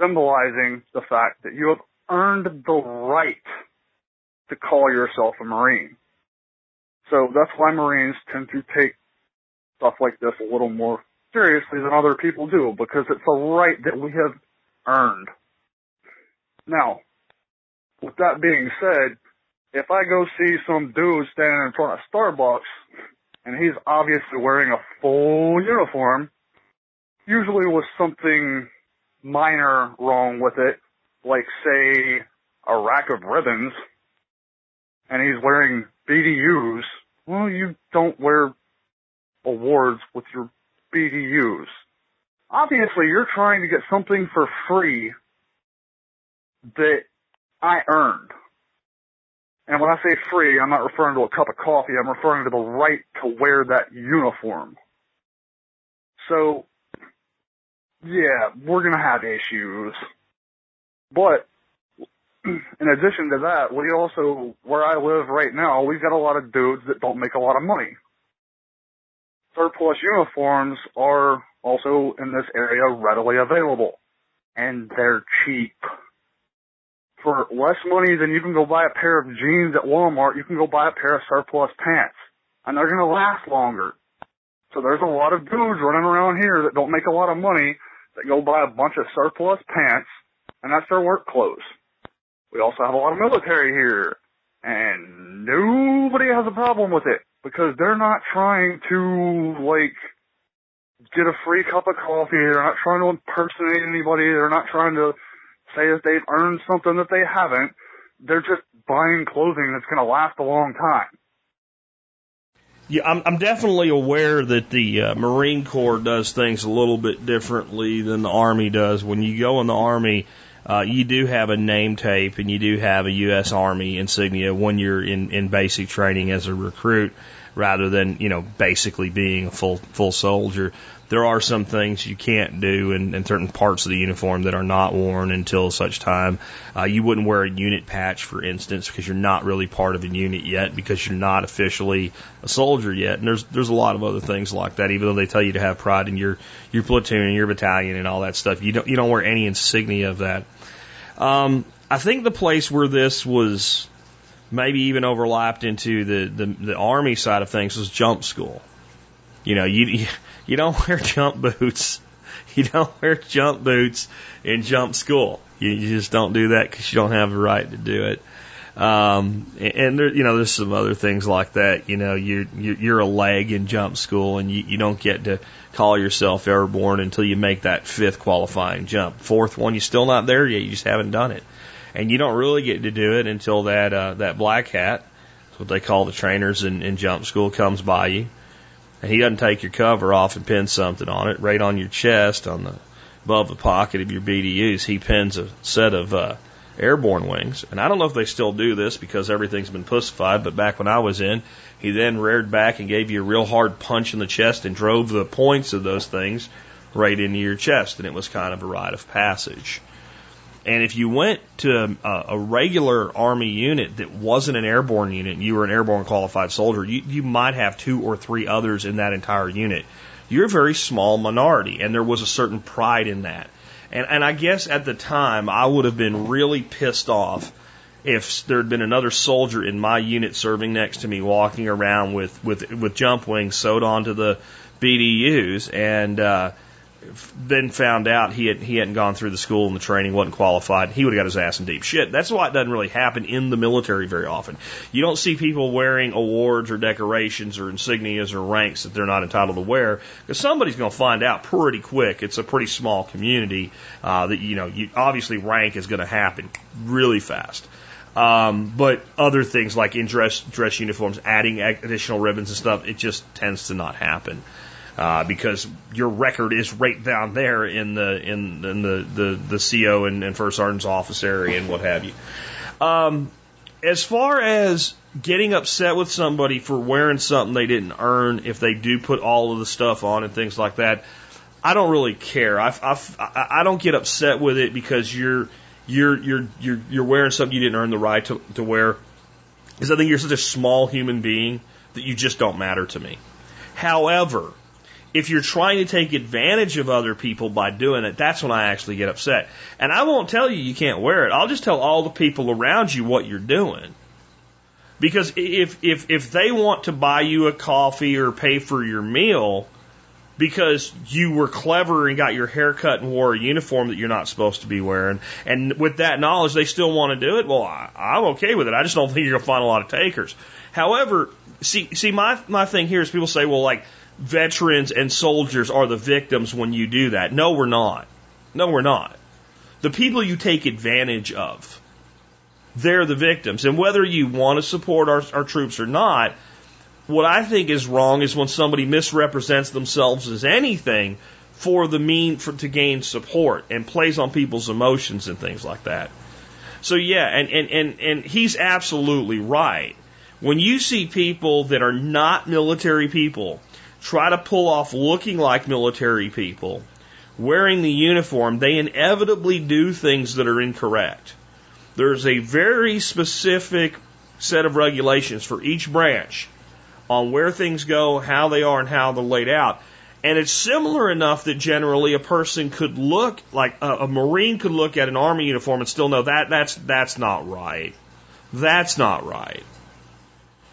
symbolizing the fact that you have earned the right to call yourself a Marine. So that's why Marines tend to take stuff like this a little more seriously than other people do, because it's a right that we have earned. Now, with that being said, if I go see some dude standing in front of Starbucks, and he's obviously wearing a full uniform, usually with something minor wrong with it, like, say, a rack of ribbons, and he's wearing B D Us, well, you don't wear awards with your B D Us. Obviously, you're trying to get something for free that I earned. And when I say free, I'm not referring to a cup of coffee. I'm referring to the right to wear that uniform. So, yeah, we're going to have issues. But in addition to that, we also, where I live right now, we've got a lot of dudes that don't make a lot of money. Surplus uniforms are also in this area readily available, and they're cheap. For less money than you can go buy a pair of jeans at Walmart, you can go buy a pair of surplus pants, and they're going to last longer. So there's a lot of dudes running around here that don't make a lot of money that go buy a bunch of surplus pants, and that's their work clothes. We also have a lot of military here, and nobody has a problem with it, because they're not trying to, like, get a free cup of coffee. They're not trying to impersonate anybody. They're not trying to say that they've earned something that they haven't. They're just buying clothing that's going to last a long time. Yeah, I'm, I'm definitely aware that the uh, Marine Corps does things a little bit differently than the Army does. When you go in the Army, Uh, you do have a name tape and you do have a U S Army insignia when you're in, in basic training as a recruit, rather than, you know, basically being a full full soldier. There are some things you can't do in, in certain parts of the uniform that are not worn until such time. Uh, you wouldn't wear a unit patch, for instance, because you're not really part of a unit yet, because you're not officially a soldier yet. And there's there's a lot of other things like that. Even though they tell you to have pride in your, your platoon and your battalion and all that stuff, you don't you don't wear any insignia of that. Um, I think the place where this was maybe even overlapped into the, the, the Army side of things was jump school. You know, you you don't wear jump boots. You don't wear jump boots in jump school. You, you just don't do that because you don't have the right to do it. Um, and, and there, you know, there's some other things like that. You know, you're you're a leg in jump school, and you, you don't get to call yourself airborne until you make that fifth qualifying jump. Fourth one, you're still not there yet. You just haven't done it, and you don't really get to do it until that uh, that black hat, that's what they call the trainers in, in jump school, comes by you. And he doesn't take your cover off and pin something on it, right on your chest, on the above the pocket of your B D Us. He pins a set of uh, airborne wings. And I don't know if they still do this because everything's been pussified, but back when I was in, he then reared back and gave you a real hard punch in the chest and drove the points of those things right into your chest. And it was kind of a rite of passage. And if you went to a, a regular Army unit that wasn't an airborne unit and you were an airborne qualified soldier, you, you might have two or three others in that entire unit. You're a very small minority, and there was a certain pride in that. And, and I guess at the time, I would have been really pissed off if there had been another soldier in my unit serving next to me walking around with, with, with jump wings sewed onto the B D Us and... uh then found out he, had, he hadn't gone through the school and the training, wasn't qualified. He would have got his ass in deep shit. That's why it doesn't really happen in the military very often. You don't see people wearing awards or decorations or insignias or ranks that they're not entitled to wear, because somebody's going to find out pretty quick. It's a pretty small community uh, that, you know, you, obviously rank is going to happen really fast. Um, but other things like in dress, dress uniforms, adding additional ribbons and stuff, it just tends to not happen. uh, because your record is right down there in the in, in the, the, the C O and, and First Sergeant's office area and what have you. Um, as far as getting upset with somebody for wearing something they didn't earn, if they do put all of the stuff on and things like that, I don't really care. I, I, I don't get upset with it because you're you're you're you're you're wearing something you didn't earn the right to, to wear. Because I think you're such a small human being that you just don't matter to me. However, if you're trying to take advantage of other people by doing it, that's when I actually get upset. And I won't tell you you can't wear it. I'll just tell all the people around you what you're doing. Because if if if they want to buy you a coffee or pay for your meal because you were clever and got your hair cut and wore a uniform that you're not supposed to be wearing, and with that knowledge they still want to do it, well, I, I'm okay with it. I just don't think you're going to find a lot of takers. However, see, see my, my thing here is people say, well, like, veterans and soldiers are the victims when you do that. No, we're not. No, we're not. The people you take advantage of, they're the victims. And whether you want to support our, our troops or not, what I think is wrong is when somebody misrepresents themselves as anything for the mean for, to gain support and plays on people's emotions and things like that. So yeah, and, and, and, and he's absolutely right. When you see people that are not military people try to pull off looking like military people, wearing the uniform, they inevitably do things that are incorrect. There's a very specific set of regulations for each branch on where things go, how they are, and how they're laid out. And it's similar enough that generally a person could look, like a, a Marine could look at an Army uniform and still know that that's that's not right. That's not right.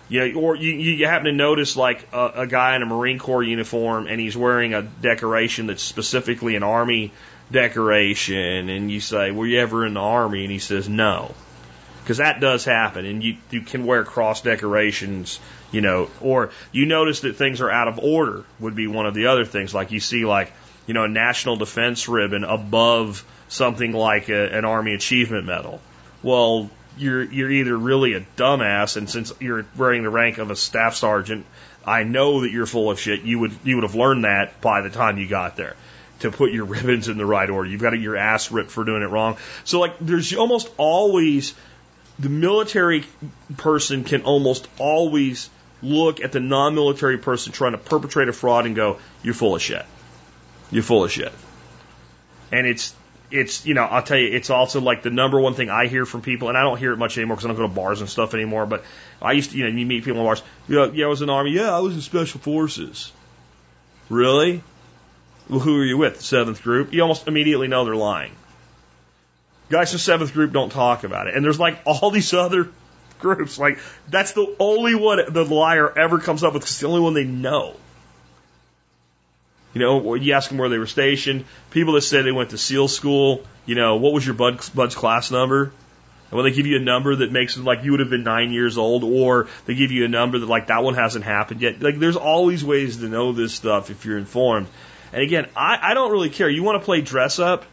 You know, or you, you happen to notice like a, a guy in a Marine Corps uniform and he's wearing a decoration that's specifically an Army decoration, and you say, were you ever in the Army? And he says, no. Because that does happen, and you, you can wear cross decorations, you know, or you notice that things are out of order would be one of the other things. Like you see, like, you know, a National Defense ribbon above something like a, an Army Achievement Medal. Well, you're you're either really a dumbass, and since you're wearing the rank of a Staff Sergeant, I know that you're full of shit. You would you would have learned that by the time you got there, to put your ribbons in the right order. You've got your ass ripped for doing it wrong. So, like, there's almost always... The military person can almost always look at the non-military person trying to perpetrate a fraud and go, you're full of shit. You're full of shit. And it's, it's you know, I'll tell you, it's also like the number one thing I hear from people, and I don't hear it much anymore because I don't go to bars and stuff anymore, but I used to, you know, you meet people in bars, you know, yeah, I was in the Army. Yeah, I was in Special Forces. Really? Well, who are you with? seventh Group? You almost immediately know they're lying. Guys in seventh Group don't talk about it. And there's like all these other groups. Like, that's the only one the liar ever comes up with because it's the only one they know. You know, you ask them where they were stationed. People that say they went to SEAL school, you know, what was your bud's, bud's class number? And when they give you a number that makes it like you would have been nine years old, or they give you a number that like that one hasn't happened yet. Like, there's always ways to know this stuff if you're informed. And again, I, I don't really care. You want to play dress up?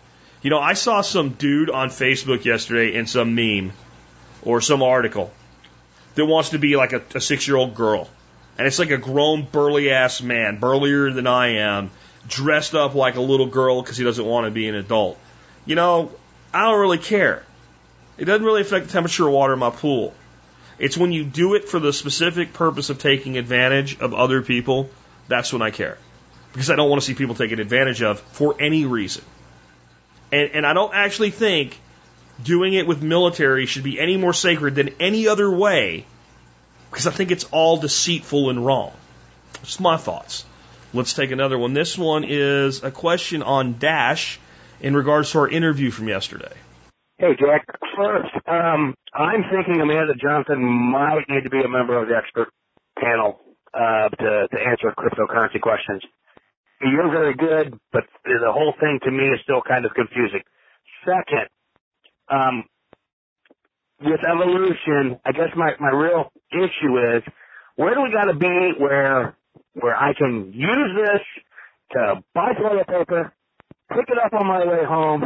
You know, I saw some dude on Facebook yesterday in some meme or some article that wants to be like a, a six-year-old girl. And it's like a grown, burly-ass man, burlier than I am, dressed up like a little girl because he doesn't want to be an adult. You know, I don't really care. It doesn't really affect the temperature of water in my pool. It's when you do it for the specific purpose of taking advantage of other people, that's when I care. Because I don't want to see people taken advantage of for any reason. And, and I don't actually think doing it with military should be any more sacred than any other way, because I think it's all deceitful and wrong. It's my thoughts. Let's take another one. This one is a question on Dash in regards to our interview from yesterday. Hey, Jack. First, um, I'm thinking Amanda Johnson might need to be a member of the expert panel uh, to, to answer cryptocurrency questions. You're very good, but the whole thing to me is still kind of confusing. Second, um, with evolution, I guess my, my real issue is, where do we got to be where where I can use this to buy toilet paper, pick it up on my way home,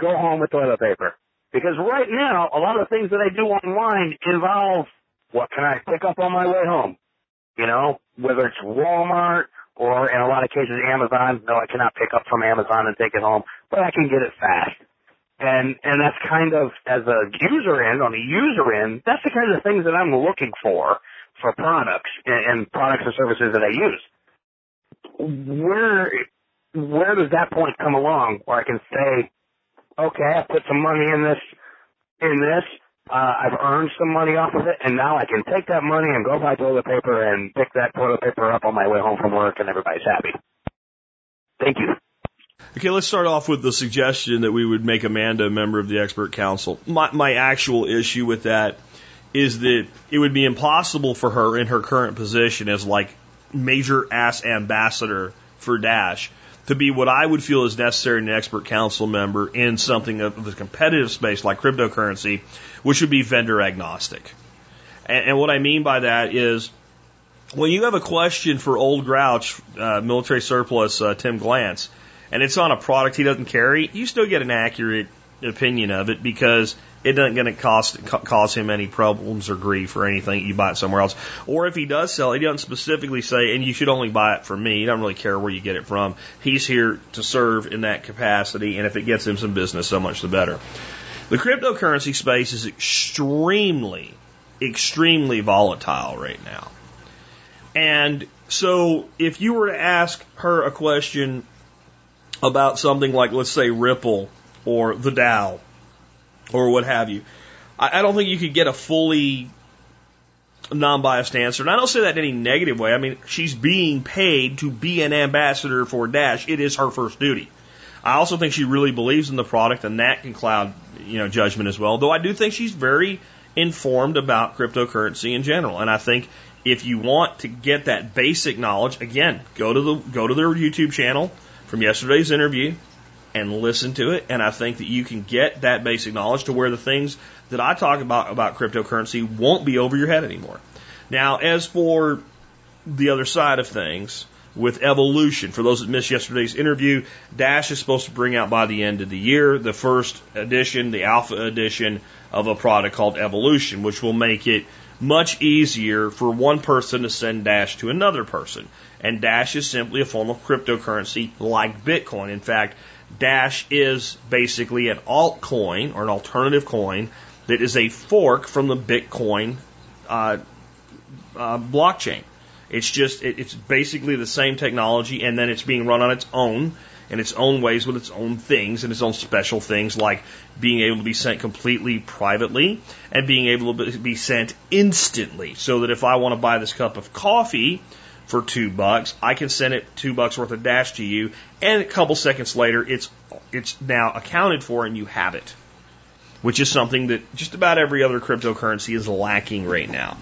go home with toilet paper? Because right now, a lot of things that I do online involve what can I pick up on my way home, you know, whether it's Walmart or in a lot of cases Amazon. No, I cannot pick up from Amazon and take it home, but I can get it fast. And and that's kind of, as a user end, on the user end, that's the kind of things that I'm looking for, for products and, and products and services that I use. Where where does that point come along where I can say, okay, I put some money in this, in this, uh, I've earned some money off of it, and now I can take that money and go buy toilet paper and pick that toilet paper up on my way home from work, and everybody's happy. Thank you. Okay, let's start off with the suggestion that we would make Amanda a member of the expert council. My, my actual issue with that is that it would be impossible for her in her current position as like major ass ambassador for Dash to be what I would feel is necessary in an expert council member in something of a competitive space like cryptocurrency, which would be vendor agnostic. And, and what I mean by that is, when you have a question for old grouch, uh, military surplus, uh, Tim Glantz, and it's on a product he doesn't carry, you still get an accurate opinion of it because it isn't going to cost cause him any problems or grief or anything. You buy it somewhere else. Or if he does sell, he doesn't specifically say, and you should only buy it from me. He doesn't really care where you get it from. He's here to serve in that capacity, and if it gets him some business, so much the better. The cryptocurrency space is extremely, extremely volatile right now. And so if you were to ask her a question about something like, let's say, Ripple or the Dow or what have you, I, I don't think you could get a fully non-biased answer. And I don't say that in any negative way. I mean, she's being paid to be an ambassador for Dash. It is her first duty. I also think she really believes in the product, and that can cloud, you know, judgment as well. Though I do think she's very informed about cryptocurrency in general. And I think if you want to get that basic knowledge, again, go to the go to their YouTube channel from yesterday's interview and listen to it, and I think that you can get that basic knowledge to where the things that I talk about about cryptocurrency won't be over your head anymore. Now, as for the other side of things with Evolution, for those that missed yesterday's interview, Dash is supposed to bring out by the end of the year the first edition, the alpha edition of a product called Evolution, which will make it much easier for one person to send Dash to another person. And Dash is simply a form of cryptocurrency like Bitcoin. In fact, Dash is basically an altcoin or an alternative coin that is a fork from the Bitcoin uh, uh, blockchain. It's just, it, it's basically the same technology, and then it's being run on its own, in its own ways, with its own things and its own special things, like being able to be sent completely privately and being able to be sent instantly. So that if I want to buy this cup of coffee for two bucks, I can send it two bucks worth of Dash to you, and a couple seconds later, it's it's now accounted for and you have it, which is something that just about every other cryptocurrency is lacking right now.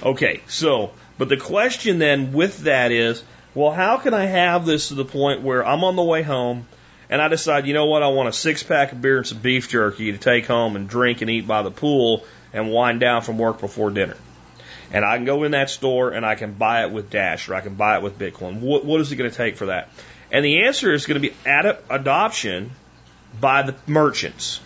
Okay, so, but the question then with that is, well, how can I have this to the point where I'm on the way home and I decide, you know what, I want a six-pack of beer and some beef jerky to take home and drink and eat by the pool and wind down from work before dinner? And I can go in that store and I can buy it with Dash, or I can buy it with Bitcoin. What, what is it going to take for that? And the answer is going to be ad- adoption by the merchants.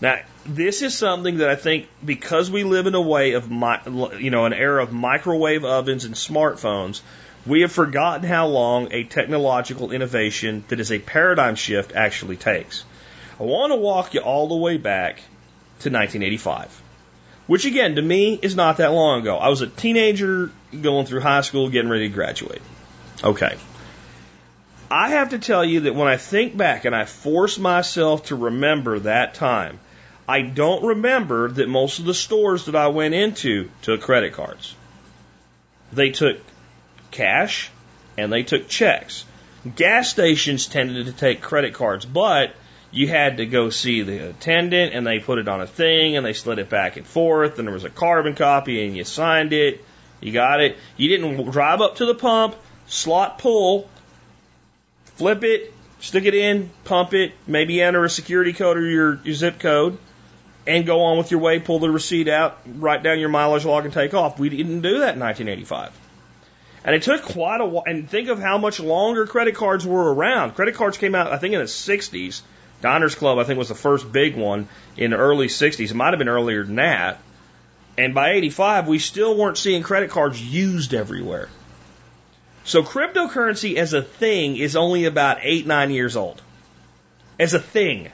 Now, this is something that I think, because we live in a way of, mi- you know, an era of microwave ovens and smartphones, we have forgotten how long a technological innovation that is a paradigm shift actually takes. I want to walk you all the way back to nineteen eighty-five, which, again, to me, is not that long ago. I was a teenager going through high school, getting ready to graduate. Okay. I have to tell you that when I think back and I force myself to remember that time, I don't remember that most of the stores that I went into took credit cards. They took cash, and they took checks. Gas stations tended to take credit cards, but you had to go see the attendant, and they put it on a thing, and they slid it back and forth, and there was a carbon copy, and you signed it. You got it. You didn't drive up to the pump, slot pull, flip it, stick it in, pump it, maybe enter a security code or your, your zip code, and go on with your way, pull the receipt out, write down your mileage log, and take off. We didn't do that in nineteen eighty-five. And it took quite a while, and think of how much longer credit cards were around. Credit cards came out, I think, in the sixties. Diners Club, I think, was the first big one in the early sixties. It might have been earlier than that. And by eighty-five, we still weren't seeing credit cards used everywhere. So cryptocurrency as a thing is only about eight, nine years old. As a thing.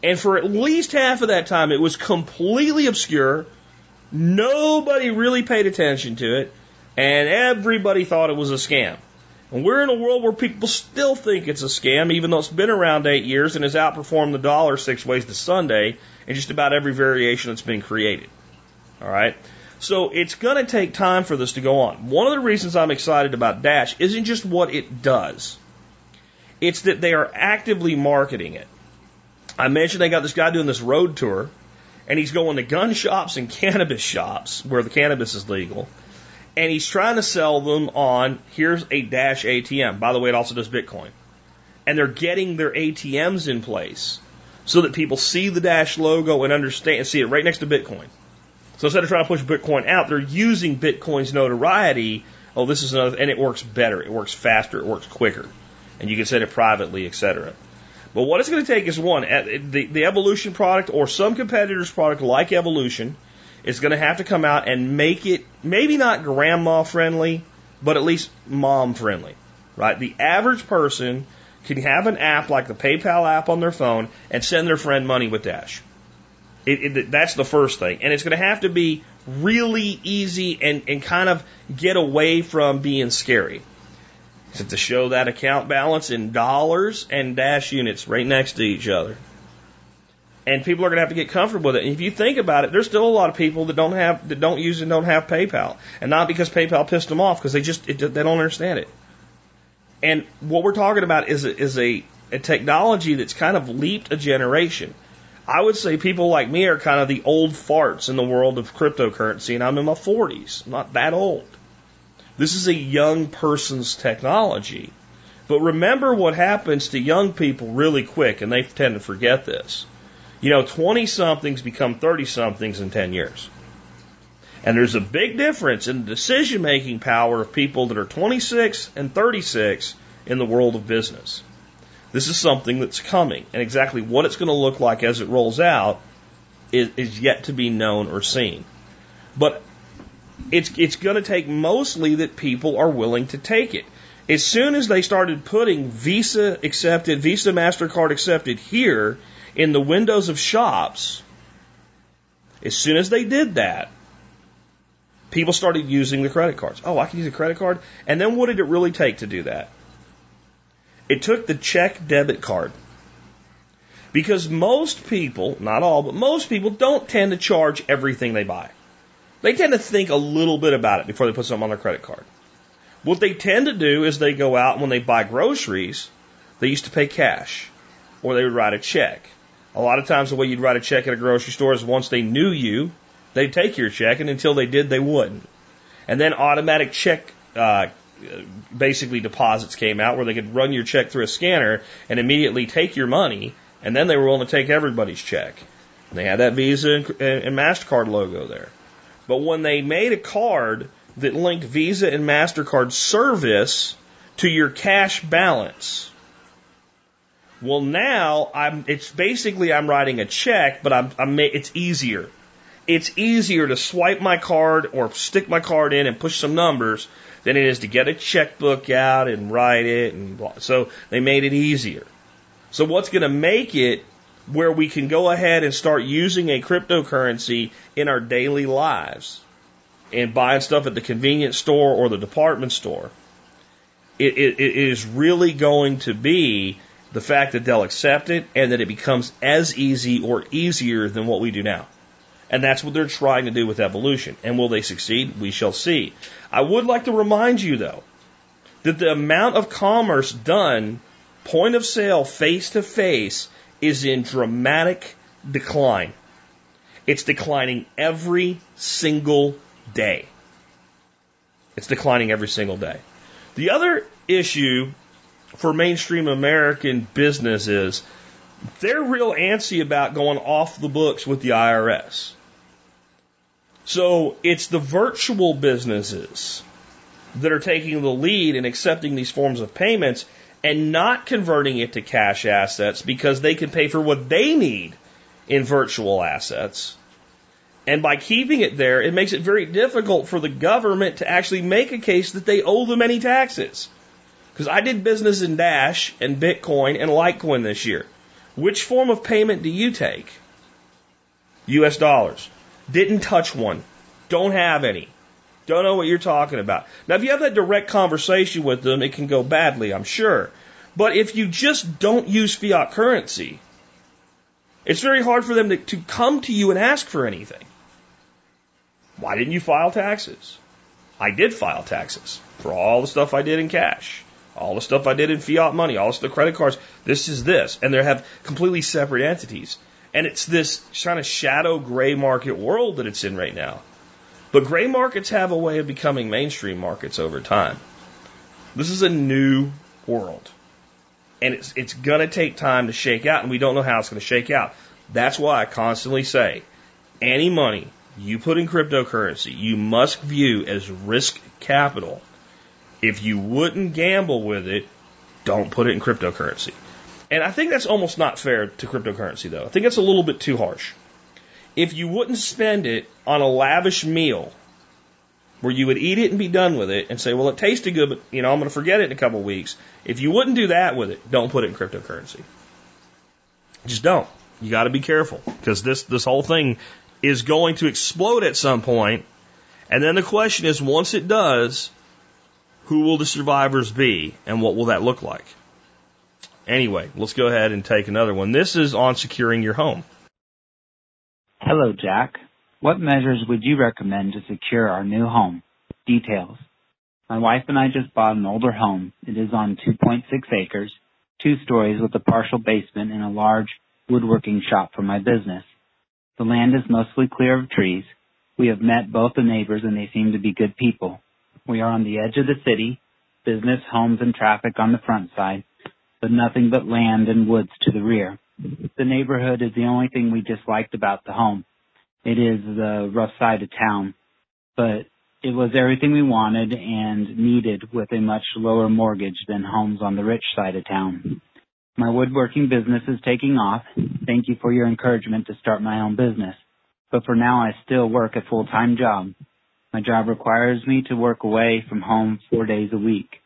And for at least half of that time, it was completely obscure. Nobody really paid attention to it. And everybody thought it was a scam. And we're in a world where people still think it's a scam, even though it's been around eight years and has outperformed the dollar six ways to Sunday in just about every variation that's been created. All right? So it's going to take time for this to go on. One of the reasons I'm excited about Dash isn't just what it does. It's that they are actively marketing it. I mentioned they got this guy doing this road tour, and he's going to gun shops and cannabis shops where the cannabis is legal. And he's trying to sell them on, here's a Dash A T M. By the way, it also does Bitcoin. And they're getting their A T Ms in place so that people see the Dash logo and understand, see it right next to Bitcoin. So instead of trying to push Bitcoin out, they're using Bitcoin's notoriety. Oh, this is another, and it works better. It works faster. It works quicker. And you can set it privately, et cetera. But what it's going to take is one, the, the Evolution product or some competitor's product like Evolution is going to have to come out and make it maybe not grandma friendly, but at least mom friendly, right? The average person can have an app like the PayPal app on their phone and send their friend money with Dash. It, it, that's the first thing. And it's going to have to be really easy and, and kind of get away from being scary. So to show that account balance in dollars and Dash units right next to each other. And people are going to have to get comfortable with it. And if you think about it, there's still a lot of people that don't have, that don't use and don't have PayPal. And not because PayPal pissed them off, because they just, it, they don't understand it. And what we're talking about is a, is a, a technology that's kind of leaped a generation. I would say people like me are kind of the old farts in the world of cryptocurrency, and I'm in my forties. I'm not that old. This is a young person's technology. But remember what happens to young people really quick, and they tend to forget this. You know, twenty-somethings become thirty-somethings in ten years. And there's a big difference in the decision-making power of people that are twenty-six and thirty-six in the world of business. This is something that's coming, and exactly what it's going to look like as it rolls out is, is yet to be known or seen. But it's, it's going to take mostly that people are willing to take it. As soon as they started putting Visa accepted, Visa MasterCard accepted here, in the windows of shops, as soon as they did that, people started using the credit cards. Oh, I can use a credit card? And then what did it really take to do that? It took the check debit card. Because most people, not all, but most people don't tend to charge everything they buy. They tend to think a little bit about it before they put something on their credit card. What they tend to do is they go out and when they buy groceries, they used to pay cash or they would write a check. A lot of times the way you'd write a check at a grocery store is once they knew you, they'd take your check, and until they did, they wouldn't. And then automatic check, uh, basically deposits came out where they could run your check through a scanner and immediately take your money, and then they were willing to take everybody's check. And they had that Visa and, and MasterCard logo there. But when they made a card that linked Visa and MasterCard service to your cash balance, well, now I'm, it's basically I'm writing a check, but I'm, I'm, it's easier. It's easier to swipe my card or stick my card in and push some numbers than it is to get a checkbook out and write it. And blah. So they made it easier. So what's going to make it where we can go ahead and start using a cryptocurrency in our daily lives and buying stuff at the convenience store or the department store? It, it, it is really going to be the fact that they'll accept it and that it becomes as easy or easier than what we do now. And that's what they're trying to do with Evolution. And will they succeed? We shall see. I would like to remind you, though, that the amount of commerce done point of sale, face-to-face, is in dramatic decline. It's declining every single day. It's declining every single day. The other issue for mainstream American businesses, they're real antsy about going off the books with the I R S. So it's the virtual businesses that are taking the lead in accepting these forms of payments and not converting it to cash assets because they can pay for what they need in virtual assets And by keeping it there, it makes it very difficult for the government to actually make a case that they owe them any taxes. Because I did business in Dash and Bitcoin and Litecoin this year. Which form of payment do you take? U S dollars. Didn't touch one. Don't have any. Don't know what you're talking about. Now, if you have that direct conversation with them, it can go badly, I'm sure. But if you just don't use fiat currency, it's very hard for them to, to come to you and ask for anything. Why didn't you file taxes? I did file taxes for all the stuff I did in cash, all the stuff I did in fiat money, all the credit cards. This is this. And they have completely separate entities. And it's this kind of shadow gray market world that it's in right now. But gray markets have a way of becoming mainstream markets over time. This is a new world. And it's it's going to take time to shake out, and we don't know how it's going to shake out. That's why I constantly say, any money you put in cryptocurrency, you must view as risk capital. If you wouldn't gamble with it, don't put it in cryptocurrency. And I think that's almost not fair to cryptocurrency, though. I think that's a little bit too harsh. If you wouldn't spend it on a lavish meal where you would eat it and be done with it and say, well, it tasted good, but you know, I'm going to forget it in a couple of weeks. If you wouldn't do that with it, don't put it in cryptocurrency. Just don't. You got to be careful because this, this whole thing is going to explode at some point. And then the question is, once it does, who will the survivors be and what will that look like? Anyway, let's go ahead and take another one. This is on securing your home. Hello, Jack. What measures would you recommend to secure our new home? Details. My wife and I just bought an older home. It is on two point six acres, two stories with a partial basement and a large woodworking shop for my business. The land is mostly clear of trees. We have met both the neighbors and they seem to be good people. We are on the edge of the city, business, homes, and traffic on the front side, but nothing but land and woods to the rear. The neighborhood is the only thing we disliked about the home. It is the rough side of town, but it was everything we wanted and needed with a much lower mortgage than homes on the rich side of town. My woodworking business is taking off. Thank you for your encouragement to start my own business, but for now I still work a full-time job. My job requires me to work away from home four days a week.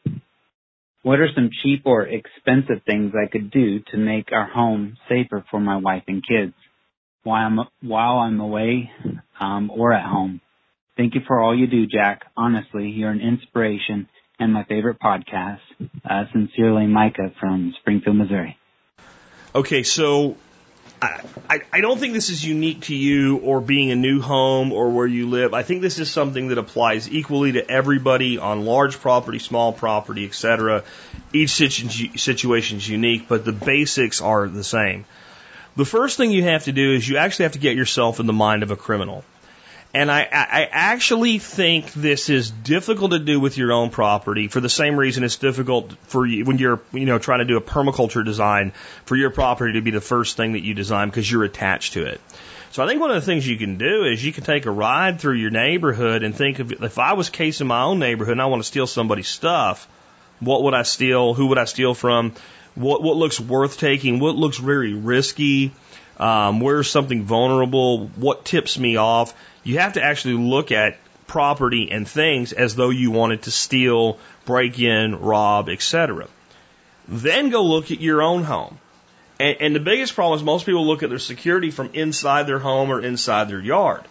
What are some cheap or expensive things I could do to make our home safer for my wife and kids while I'm, while I'm away um, or at home? Thank you for all you do, Jack. Honestly, you're an inspiration and my favorite podcast. Uh, sincerely, Micah from Springfield, Missouri. Okay, so I, I, I don't think this is unique to you or being a new home or where you live. I think this is something that applies equally to everybody on large property, small property, et cetera. Each situ- situation is unique, but the basics are the same. The first thing you have to do is you actually have to get yourself in the mind of a criminal. And I, I actually think this is difficult to do with your own property for the same reason it's difficult for you when you're, you know, trying to do a permaculture design for your property to be the first thing that you design because you're attached to it. So I think one of the things you can do is you can take a ride through your neighborhood and think of, if I was casing my own neighborhood and I want to steal somebody's stuff, what would I steal? Who would I steal from? What, what looks worth taking? What looks very risky? Um, where's something vulnerable? What tips me off? You have to actually look at property and things as though you wanted to steal, break in, rob, et cetera. Then go look at your own home. And, and the biggest problem is most people look at their security from inside their home or inside their yard.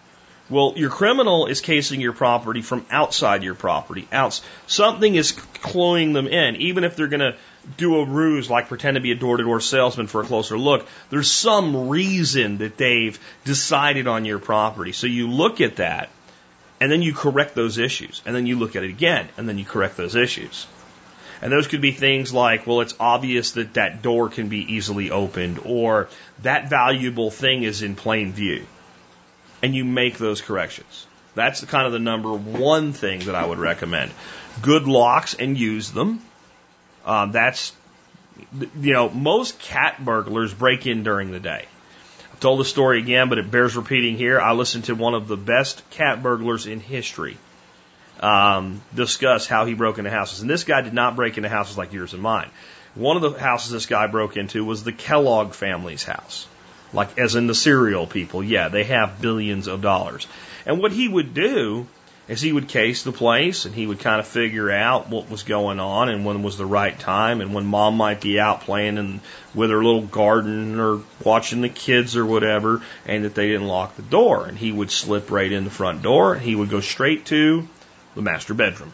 Well, your criminal is casing your property from outside your property. Outs- something is cluing them in, even if they're going to do a ruse like pretend to be a door-to-door salesman for a closer look. There's some reason that they've decided on your property. So you look at that, and then you correct those issues. And then you look at it again, and then you correct those issues. And those could be things like, well, it's obvious that that door can be easily opened, or that valuable thing is in plain view. And you make those corrections. That's the kind of the number one thing that I would recommend. Good locks and use them. Um, that's, you know, most cat burglars break in during the day. I've told the story again, but it bears repeating here. I listened to one of the best cat burglars in history um, discuss how he broke into houses. And this guy did not break into houses like yours and mine. One of the houses this guy broke into was the Kellogg family's house. like as in the cereal people, yeah, they have billions of dollars. And what he would do is he would case the place, and he would kind of figure out what was going on and when was the right time and when mom might be out playing in, with her little garden or watching the kids or whatever, and that they didn't lock the door. And he would slip right in the front door, and he would go straight to the master bedroom.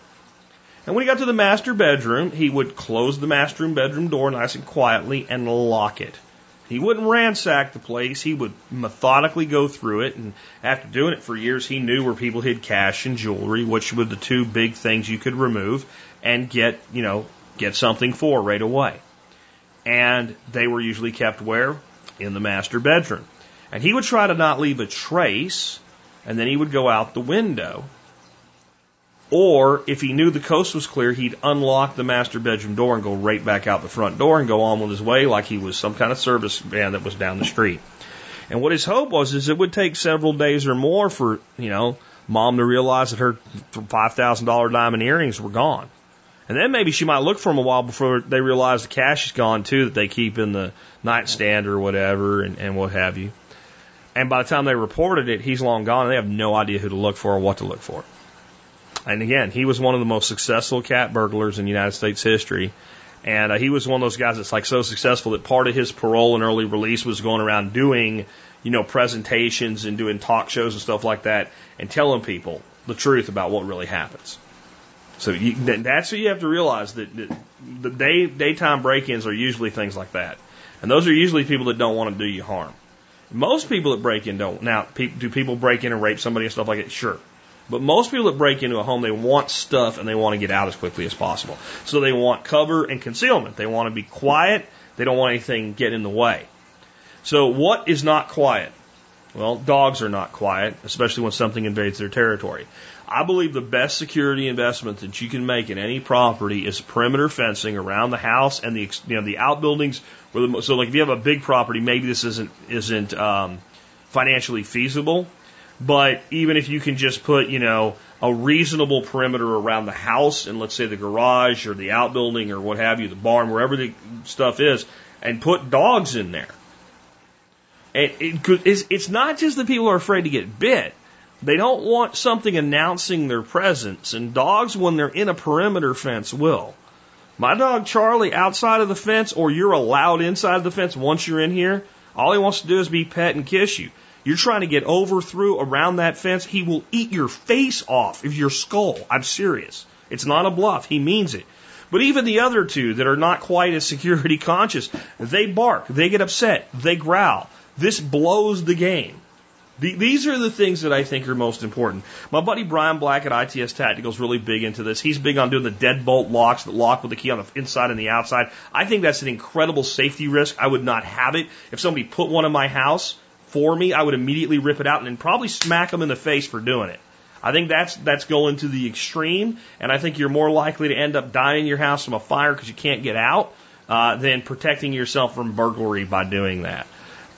And when he got to the master bedroom, he would close the master bedroom door nice and quietly and lock it. He wouldn't ransack the place. He would methodically go through it. And after doing it for years, he knew where people hid cash and jewelry, which were the two big things you could remove and get, you know, get something for right away. And they were usually kept where? In the master bedroom. And he would try to not leave a trace, and then he would go out the window. Or, if he knew the coast was clear, he'd unlock the master bedroom door and go right back out the front door and go on with his way like he was some kind of service man that was down the street. And what his hope was is it would take several days or more for, you know, mom to realize that her five thousand dollars diamond earrings were gone. And then maybe she might look for them a while before they realize the cash is gone, too, that they keep in the nightstand or whatever and, and what have you. And by the time they reported it, he's long gone, and they have no idea who to look for or what to look for. And again, he was one of the most successful cat burglars in United States history. And uh, he was one of those guys that's like so successful that part of his parole and early release was going around doing, you know, presentations and doing talk shows and stuff like that and telling people the truth about what really happens. So you, that's what you have to realize, that the day, daytime break-ins are usually things like that. And those are usually people that don't want to do you harm. Most people that break in don't. Now, pe- do people break in and rape somebody and stuff like that? Sure. But most people that break into a home, they want stuff and they want to get out as quickly as possible. So they want cover and concealment. They want to be quiet. They don't want anything get in the way. So what is not quiet? Well, dogs are not quiet, especially when something invades their territory. I believe the best security investment that you can make in any property is perimeter fencing around the house and the, you know, the outbuildings. Where the, so like if you have a big property, maybe this isn't, isn't um, financially feasible. But even if you can just put, you know, a reasonable perimeter around the house and let's say the garage or the outbuilding or what have you, the barn, wherever the stuff is, and put dogs in there. It, it could, it's, it's not just that people are afraid to get bit. They don't want something announcing their presence. And dogs, when they're in a perimeter fence, will. My dog Charlie, outside of the fence, or you're allowed inside the fence once you're in here, all he wants to do is be pet and kiss you. You're trying to get over, through, around that fence, he will eat your face off of your skull. I'm serious. It's not a bluff. He means it. But even the other two that are not quite as security conscious, they bark, they get upset, they growl. This blows the game. The, these are the things that I think are most important. My buddy Brian Black at I T S Tactical is really big into this. He's big on doing the deadbolt locks that lock with the key on the inside and the outside. I think that's an incredible safety risk. I would not have it. If somebody put one in my house for me, I would immediately rip it out and then probably smack them in the face for doing it. I think that's that's going to the extreme, and I think you're more likely to end up dying in your house from a fire because you can't get out uh, than protecting yourself from burglary by doing that.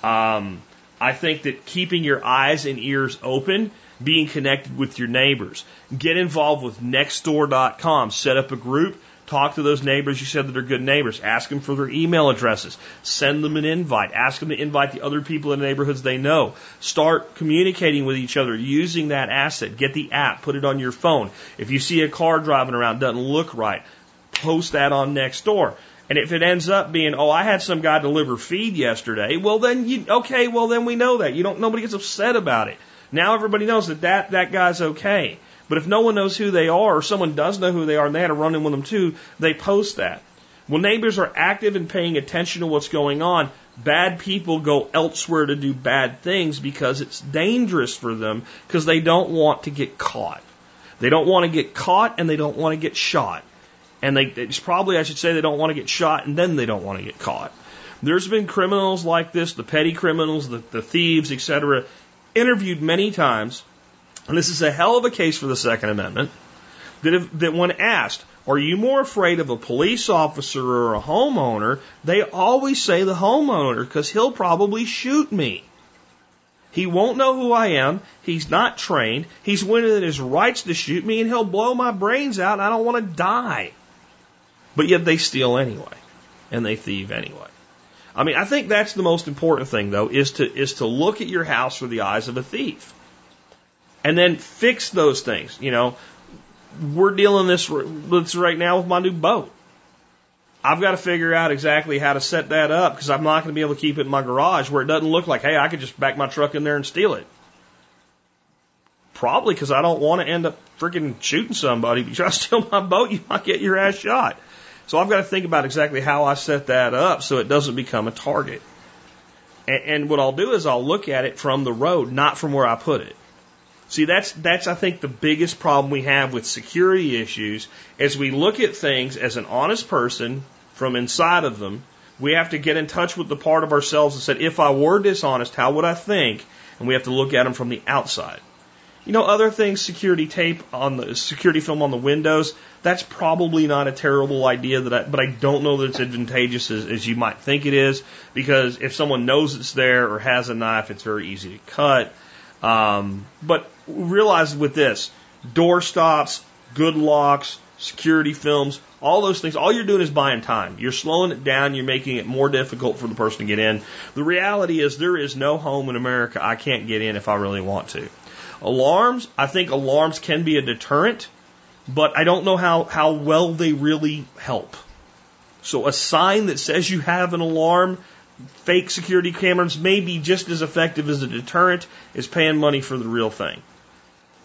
Um, I think that keeping your eyes and ears open, being connected with your neighbors, get involved with next door dot com, set up a group. Talk to those neighbors you said that are good neighbors. Ask them for their email addresses. Send them an invite. Ask them to invite the other people in the neighborhoods they know. Start communicating with each other using that asset. Get the app. Put it on your phone. If you see a car driving around doesn't look right, post that on Nextdoor. And if it ends up being, oh, I had some guy deliver feed yesterday, well then you okay. Well then we know that you don't. Nobody gets upset about it. Now everybody knows that that, that guy's okay. But if no one knows who they are, or someone does know who they are and they had a run in with them too, they post that. When neighbors are active and paying attention to what's going on, bad people go elsewhere to do bad things because it's dangerous for them because they don't want to get caught. They don't want to get caught and they don't want to get shot. And they, it's probably, I should say, they don't want to get shot and then they don't want to get caught. There's been criminals like this, the petty criminals, the, the thieves, et cetera, interviewed many times. And this is a hell of a case for the Second Amendment, that, if, that when asked, are you more afraid of a police officer or a homeowner, they always say the homeowner, because he'll probably shoot me. He won't know who I am, he's not trained, he's within his rights to shoot me, and he'll blow my brains out, and I don't want to die. But yet they steal anyway, and they thieve anyway. I mean, I think that's the most important thing, though, is to is to look at your house through the eyes of a thief, and then fix those things. You know, we're dealing this this right now with my new boat. I've got to figure out exactly how to set that up because I'm not going to be able to keep it in my garage where it doesn't look like, hey, I could just back my truck in there and steal it. Probably because I don't want to end up freaking shooting somebody. If you try to steal my boat, you might get your ass shot. So I've got to think about exactly how I set that up so it doesn't become a target. And, and what I'll do is I'll look at it from the road, not from where I put it. See, that's, that's I think, the biggest problem we have with security issues is we look at things as an honest person from inside of them. We have to get in touch with the part of ourselves that said, if I were dishonest, how would I think? And we have to look at them from the outside. You know, other things, security tape on the security film on the windows, that's probably not a terrible idea, that I, but I don't know that it's advantageous as, as you might think it is, because if someone knows it's there or has a knife, it's very easy to cut. Um, but realize with this, door stops, good locks, security films, all those things, all you're doing is buying time. You're slowing it down. You're making it more difficult for the person to get in. The reality is there is no home in America I can't get in if I really want to. Alarms, I think alarms can be a deterrent, but I don't know how, how well they really help. So a sign that says you have an alarm, fake security cameras may be just as effective as a deterrent as paying money for the real thing.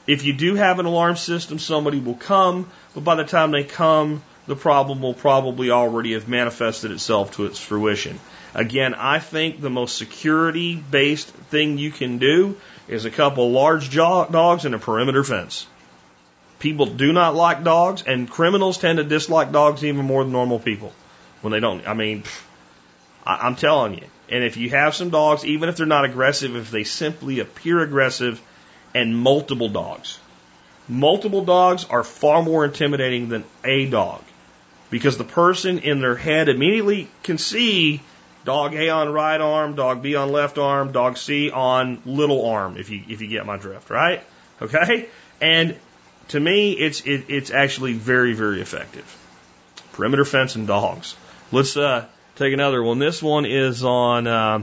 If you do have an alarm system, somebody will come, but by the time they come, the problem will probably already have manifested itself to its fruition. Again, I think the most security-based thing you can do is a couple large dogs and a perimeter fence. People do not like dogs, and criminals tend to dislike dogs even more than normal people when they don't. I mean, I'm telling you. And if you have some dogs, even if they're not aggressive, if they simply appear aggressive, and multiple dogs. Multiple dogs are far more intimidating than a dog because the person in their head immediately can see dog A on right arm, dog B on left arm, dog C on little arm, if you if you get my drift, right? Okay? And to me, it's it, it's actually very, very effective. Perimeter fence and dogs. Let's uh, take another one. This one is on uh,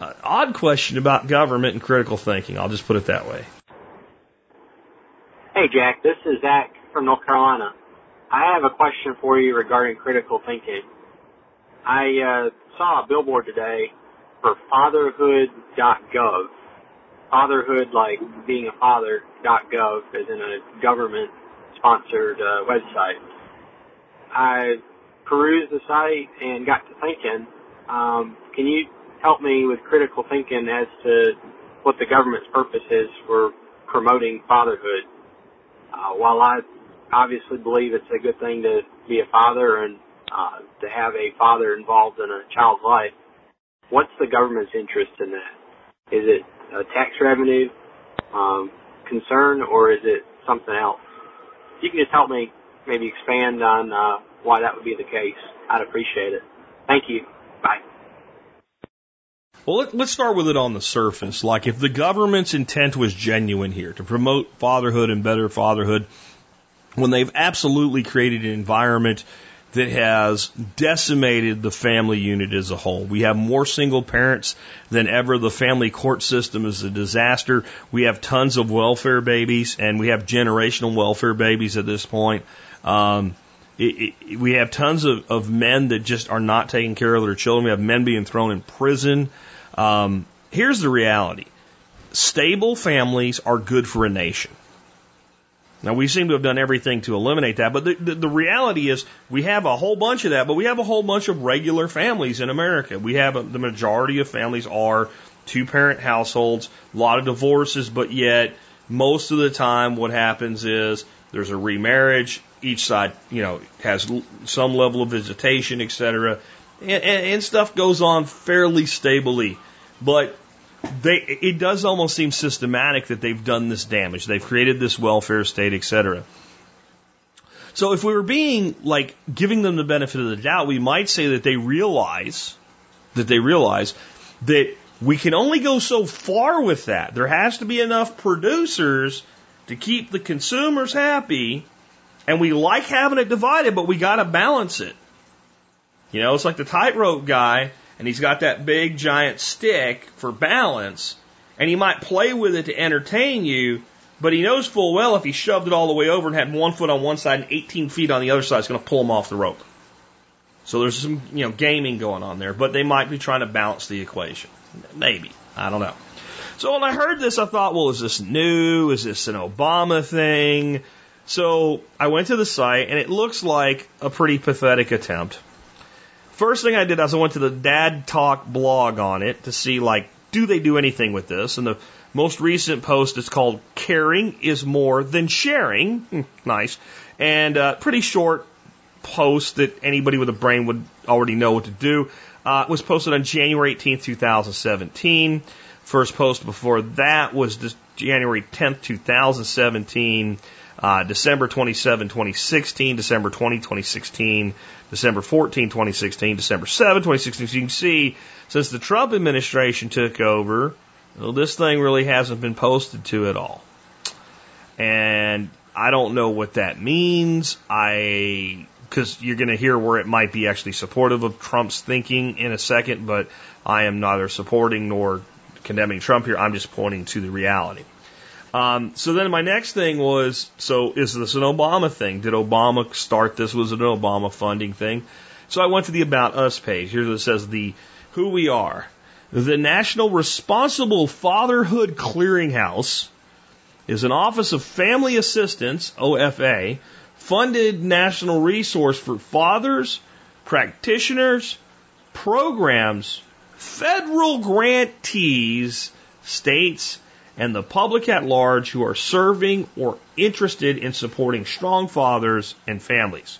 an odd question about government and critical thinking. I'll just put it that way. Hey, Jack. This is Zach from North Carolina. I have a question for you regarding critical thinking. I... Uh, saw a billboard today for fatherhood dot gov. Fatherhood, like being a father, .gov, as in a government-sponsored uh, website. I perused the site and got to thinking, um, can you help me with critical thinking as to what the government's purpose is for promoting fatherhood? Uh, while I obviously believe it's a good thing to be a father and Uh, to have a father involved in a child's life, what's the government's interest in that? Is it a tax revenue um, concern, or is it something else? If you can just help me maybe expand on uh, why that would be the case, I'd appreciate it. Thank you. Bye. Well, let, let's start with it on the surface. Like, if the government's intent was genuine here, to promote fatherhood and better fatherhood, when they've absolutely created an environment that has decimated the family unit as a whole. We have more single parents than ever. The family court system is a disaster. We have tons of welfare babies, and we have generational welfare babies at this point. Um, it, it, we have tons of, of men that just are not taking care of their children. We have men being thrown in prison. Um, here's the reality. Stable families are good for a nation. Now, we seem to have done everything to eliminate that, but the, the, the reality is we have a whole bunch of that, but we have a whole bunch of regular families in America. We have a, the majority of families are two-parent households, a lot of divorces, but yet most of the time what happens is there's a remarriage. Each side, you know, has some level of visitation, et cetera, and, and, and stuff goes on fairly stably, but They, it does almost seem systematic that they've done this damage. They've created this welfare state, et cetera. So if we were being, like, giving them the benefit of the doubt, we might say that they realize, that they realize that we can only go so far with that. There has to be enough producers to keep the consumers happy, and we like having it divided, but we got to balance it. You know, it's like the tightrope guy and he's got that big giant stick for balance, and he might play with it to entertain you, but he knows full well if he shoved it all the way over and had one foot on one side and eighteen feet on the other side, it's going to pull him off the rope. So there's some, you know, gaming going on there, but they might be trying to balance the equation. Maybe. I don't know. So when I heard this, I thought, well, is this new? Is this an Obama thing? So I went to the site, and it looks like a pretty pathetic attempt. First thing I did is I went to the Dad Talk blog on it to see, like, do they do anything with this? And the most recent post is called Caring is More Than Sharing. Nice. And a pretty short post that anybody with a brain would already know what to do. Uh, it was posted on January eighteenth, two thousand seventeen. First post before that was January tenth, two thousand seventeen, uh, December twenty-seventh, twenty sixteen, December twentieth, twenty sixteen, December fourteenth, twenty sixteen, December seventh, twenty sixteen. So you can see, since the Trump administration took over, well, this thing really hasn't been posted to at all. And I don't know what that means. I... because you're going to hear where it might be actually supportive of Trump's thinking in a second, but I am neither supporting nor condemning Trump here. I'm just pointing to the reality. Um, so then my next thing was, so is this an Obama thing? Did Obama start this? Was it an Obama funding thing? So I went to the About Us page. Here's what it says, the who we are. The National Responsible Fatherhood Clearinghouse is an office of family assistance, O F A, funded national resource for fathers, practitioners, programs, federal grantees, states, and the public at large who are serving or interested in supporting strong fathers and families.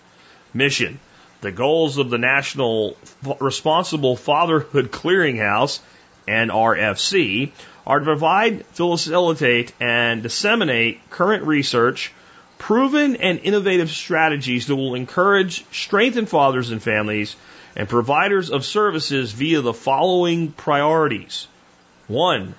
Mission: the goals of the National Responsible Fatherhood Clearinghouse, N R F C, are to provide, facilitate, and disseminate current research, proven and innovative strategies that will encourage, strengthen fathers and families and providers of services via the following priorities. One,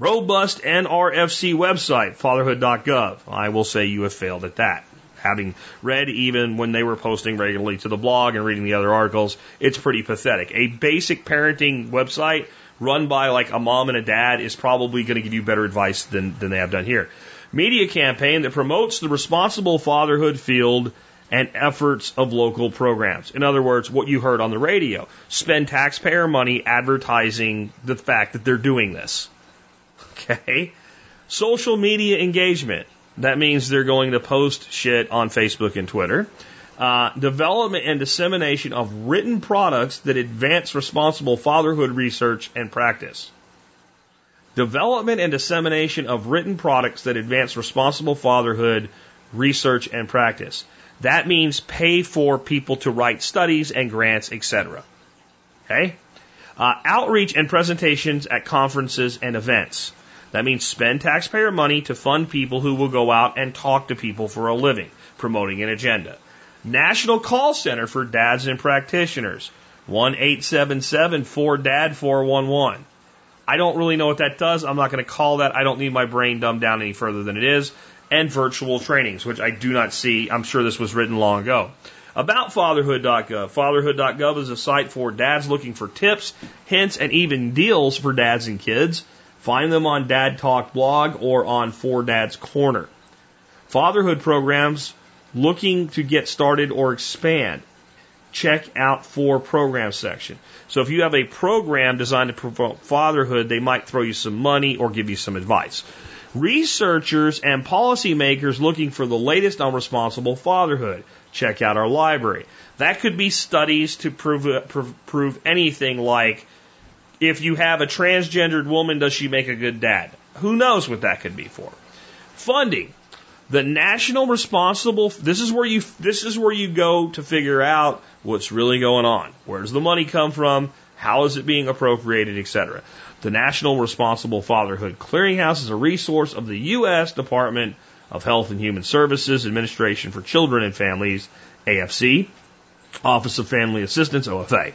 robust N R F C website, fatherhood dot gov. I will say you have failed at that. Having read even when they were posting regularly to the blog and reading the other articles, it's pretty pathetic. A basic parenting website run by like a mom and a dad is probably going to give you better advice than, than they have done here. Media campaign that promotes the responsible fatherhood field and efforts of local programs. In other words, what you heard on the radio. Spend taxpayer money advertising the fact that they're doing this. Okay? Social media engagement. That means they're going to post shit on Facebook and Twitter. Uh, development and dissemination of written products that advance responsible fatherhood research and practice. Development and dissemination of written products that advance responsible fatherhood research and practice. That means pay for people to write studies and grants, et cetera. Okay? Uh, outreach and presentations at conferences and events. That means spend taxpayer money to fund people who will go out and talk to people for a living, promoting an agenda. National Call Center for Dads and Practitioners, one eight seven seven, four D A D, four one one. I don't really know what that does. I'm not going to call that. I don't need my brain dumbed down any further than it is. And virtual trainings, which I do not see. I'm sure this was written long ago. About fatherhood dot gov. Fatherhood dot gov is a site for dads looking for tips, hints, and even deals for dads and kids. Find them on Dad Talk blog or on For Dad's Corner. Fatherhood programs looking to get started or expand. Check out for program section. So if you have a program designed to promote fatherhood, they might throw you some money or give you some advice. Researchers and policymakers looking for the latest on responsible fatherhood. Check out our library. That could be studies to prove, prove, prove anything like, if you have a transgendered woman, does she make a good dad? Who knows what that could be for. Funding. The national responsible, this is where you, this is where you go to figure out what's really going on. Where does the money come from? How is it being appropriated, et cetera. The National Responsible Fatherhood Clearinghouse is a resource of the U S Department of Health and Human Services Administration for Children and Families, A F C, Office of Family Assistance, O F A.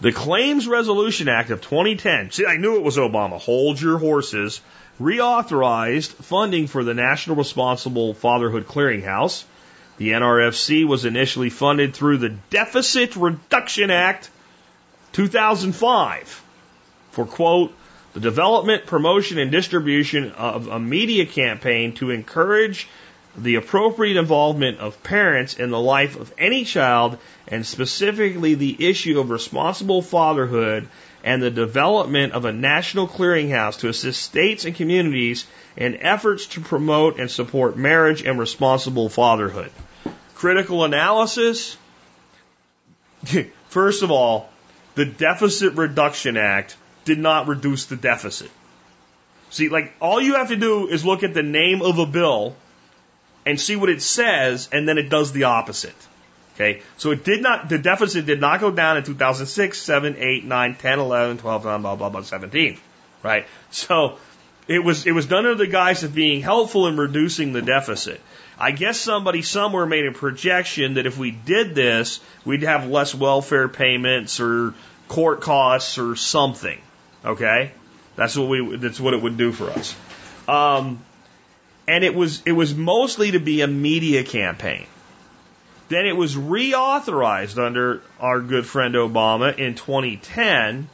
The Claims Resolution Act of twenty ten, see, I knew it was Obama, hold your horses, reauthorized funding for the National Responsible Fatherhood Clearinghouse. The N R F C was initially funded through the Deficit Reduction Act two thousand five for, quote, the development, promotion, and distribution of a media campaign to encourage the appropriate involvement of parents in the life of any child, and specifically the issue of responsible fatherhood and the development of a national clearinghouse to assist states and communities in efforts to promote and support marriage and responsible fatherhood. Critical analysis. First of all, the Deficit Reduction Act did not reduce the deficit. See, like, all you have to do is look at the name of a bill and see what it says, and then it does the opposite. Okay, so it did not, the deficit did not go down in two thousand six, seven, eight, nine, ten, eleven, twelve, blah, blah, blah, blah, seventeen, right? So it was, it was done under the guise of being helpful in reducing the deficit. I guess somebody somewhere made a projection that if we did this, we'd have less welfare payments or court costs or something, okay? That's what we, that's what it would do for us. Um, and it was, it was mostly to be a media campaign. Then it was reauthorized under our good friend Obama in twenty ten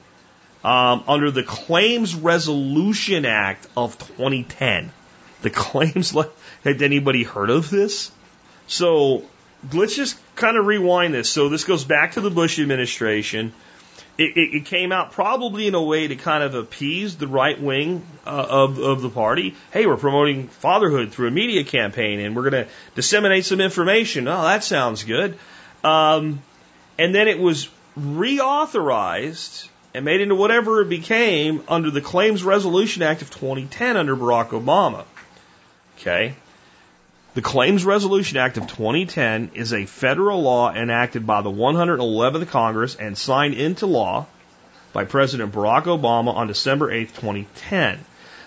um, under the Claims Resolution Act of twenty ten. The claims, had anybody heard of this? So let's just kind of rewind this. So this goes back to the Bush administration. It, it, it came out probably in a way to kind of appease the right wing uh, of, of the party. Hey, we're promoting fatherhood through a media campaign, and we're going to disseminate some information. Oh, that sounds good. Um, and then it was reauthorized and made into whatever it became under the Claims Resolution Act of twenty ten under Barack Obama. Okay. The Claims Resolution Act of twenty ten is a federal law enacted by the one hundred eleventh Congress and signed into law by President Barack Obama on December eighth, twenty ten.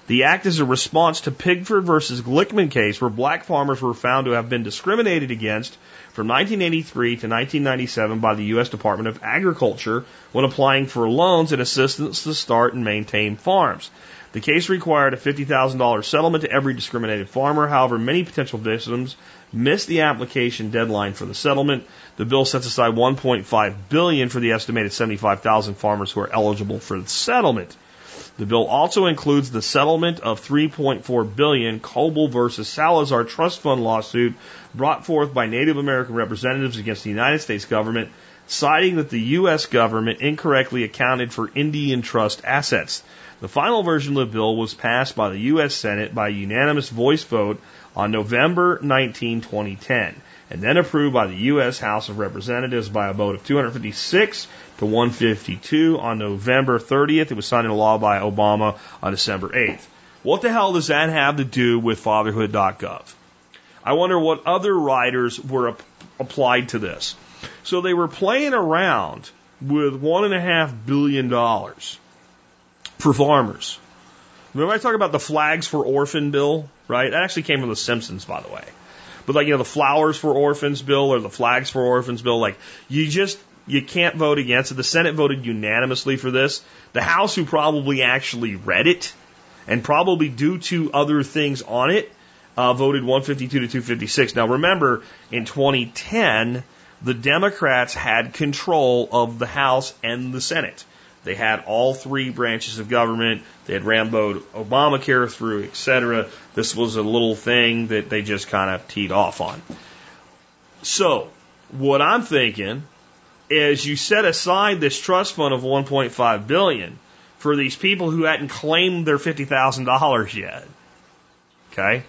The act is a response to Pigford versus Glickman case, where black farmers were found to have been discriminated against from nineteen eighty-three to nineteen ninety-seven by the U S Department of Agriculture when applying for loans and assistance to start and maintain farms. The case required a fifty thousand dollars settlement to every discriminated farmer. However, many potential victims missed the application deadline for the settlement. The bill sets aside one point five billion dollars for the estimated seventy-five thousand farmers who are eligible for the settlement. The bill also includes the settlement of three point four billion dollars Coble versus Salazar Trust Fund lawsuit brought forth by Native American representatives against the United States government, citing that the U S government incorrectly accounted for Indian trust assets. The final version of the bill was passed by the U S Senate by a unanimous voice vote on November nineteenth, twenty ten, and then approved by the U S House of Representatives by a vote of two hundred fifty-six to one hundred fifty-two on November thirtieth. It was signed into law by Obama on December eighth. What the hell does that have to do with fatherhood dot gov? I wonder what other riders were ap- applied to this. So they were playing around with one and a half billion dollars for farmers. Remember I talk about the Flags for Orphan bill, right? That actually came from The Simpsons, by the way. But like, you know, the Flowers for Orphans bill or the Flags for Orphans bill, like, you just, you can't vote against it. The Senate voted unanimously for this. The House, who probably actually read it and probably due to other things on it, uh, voted one fifty-two to two fifty-six. Now remember, in twenty ten, the Democrats had control of the House and the Senate. They had all three branches of government. They had ramboed Obamacare through, et cetera. This was a little thing that they just kind of teed off on. So what I'm thinking is, you set aside this trust fund of one point five billion dollars for these people who hadn't claimed their fifty thousand dollars yet. Okay?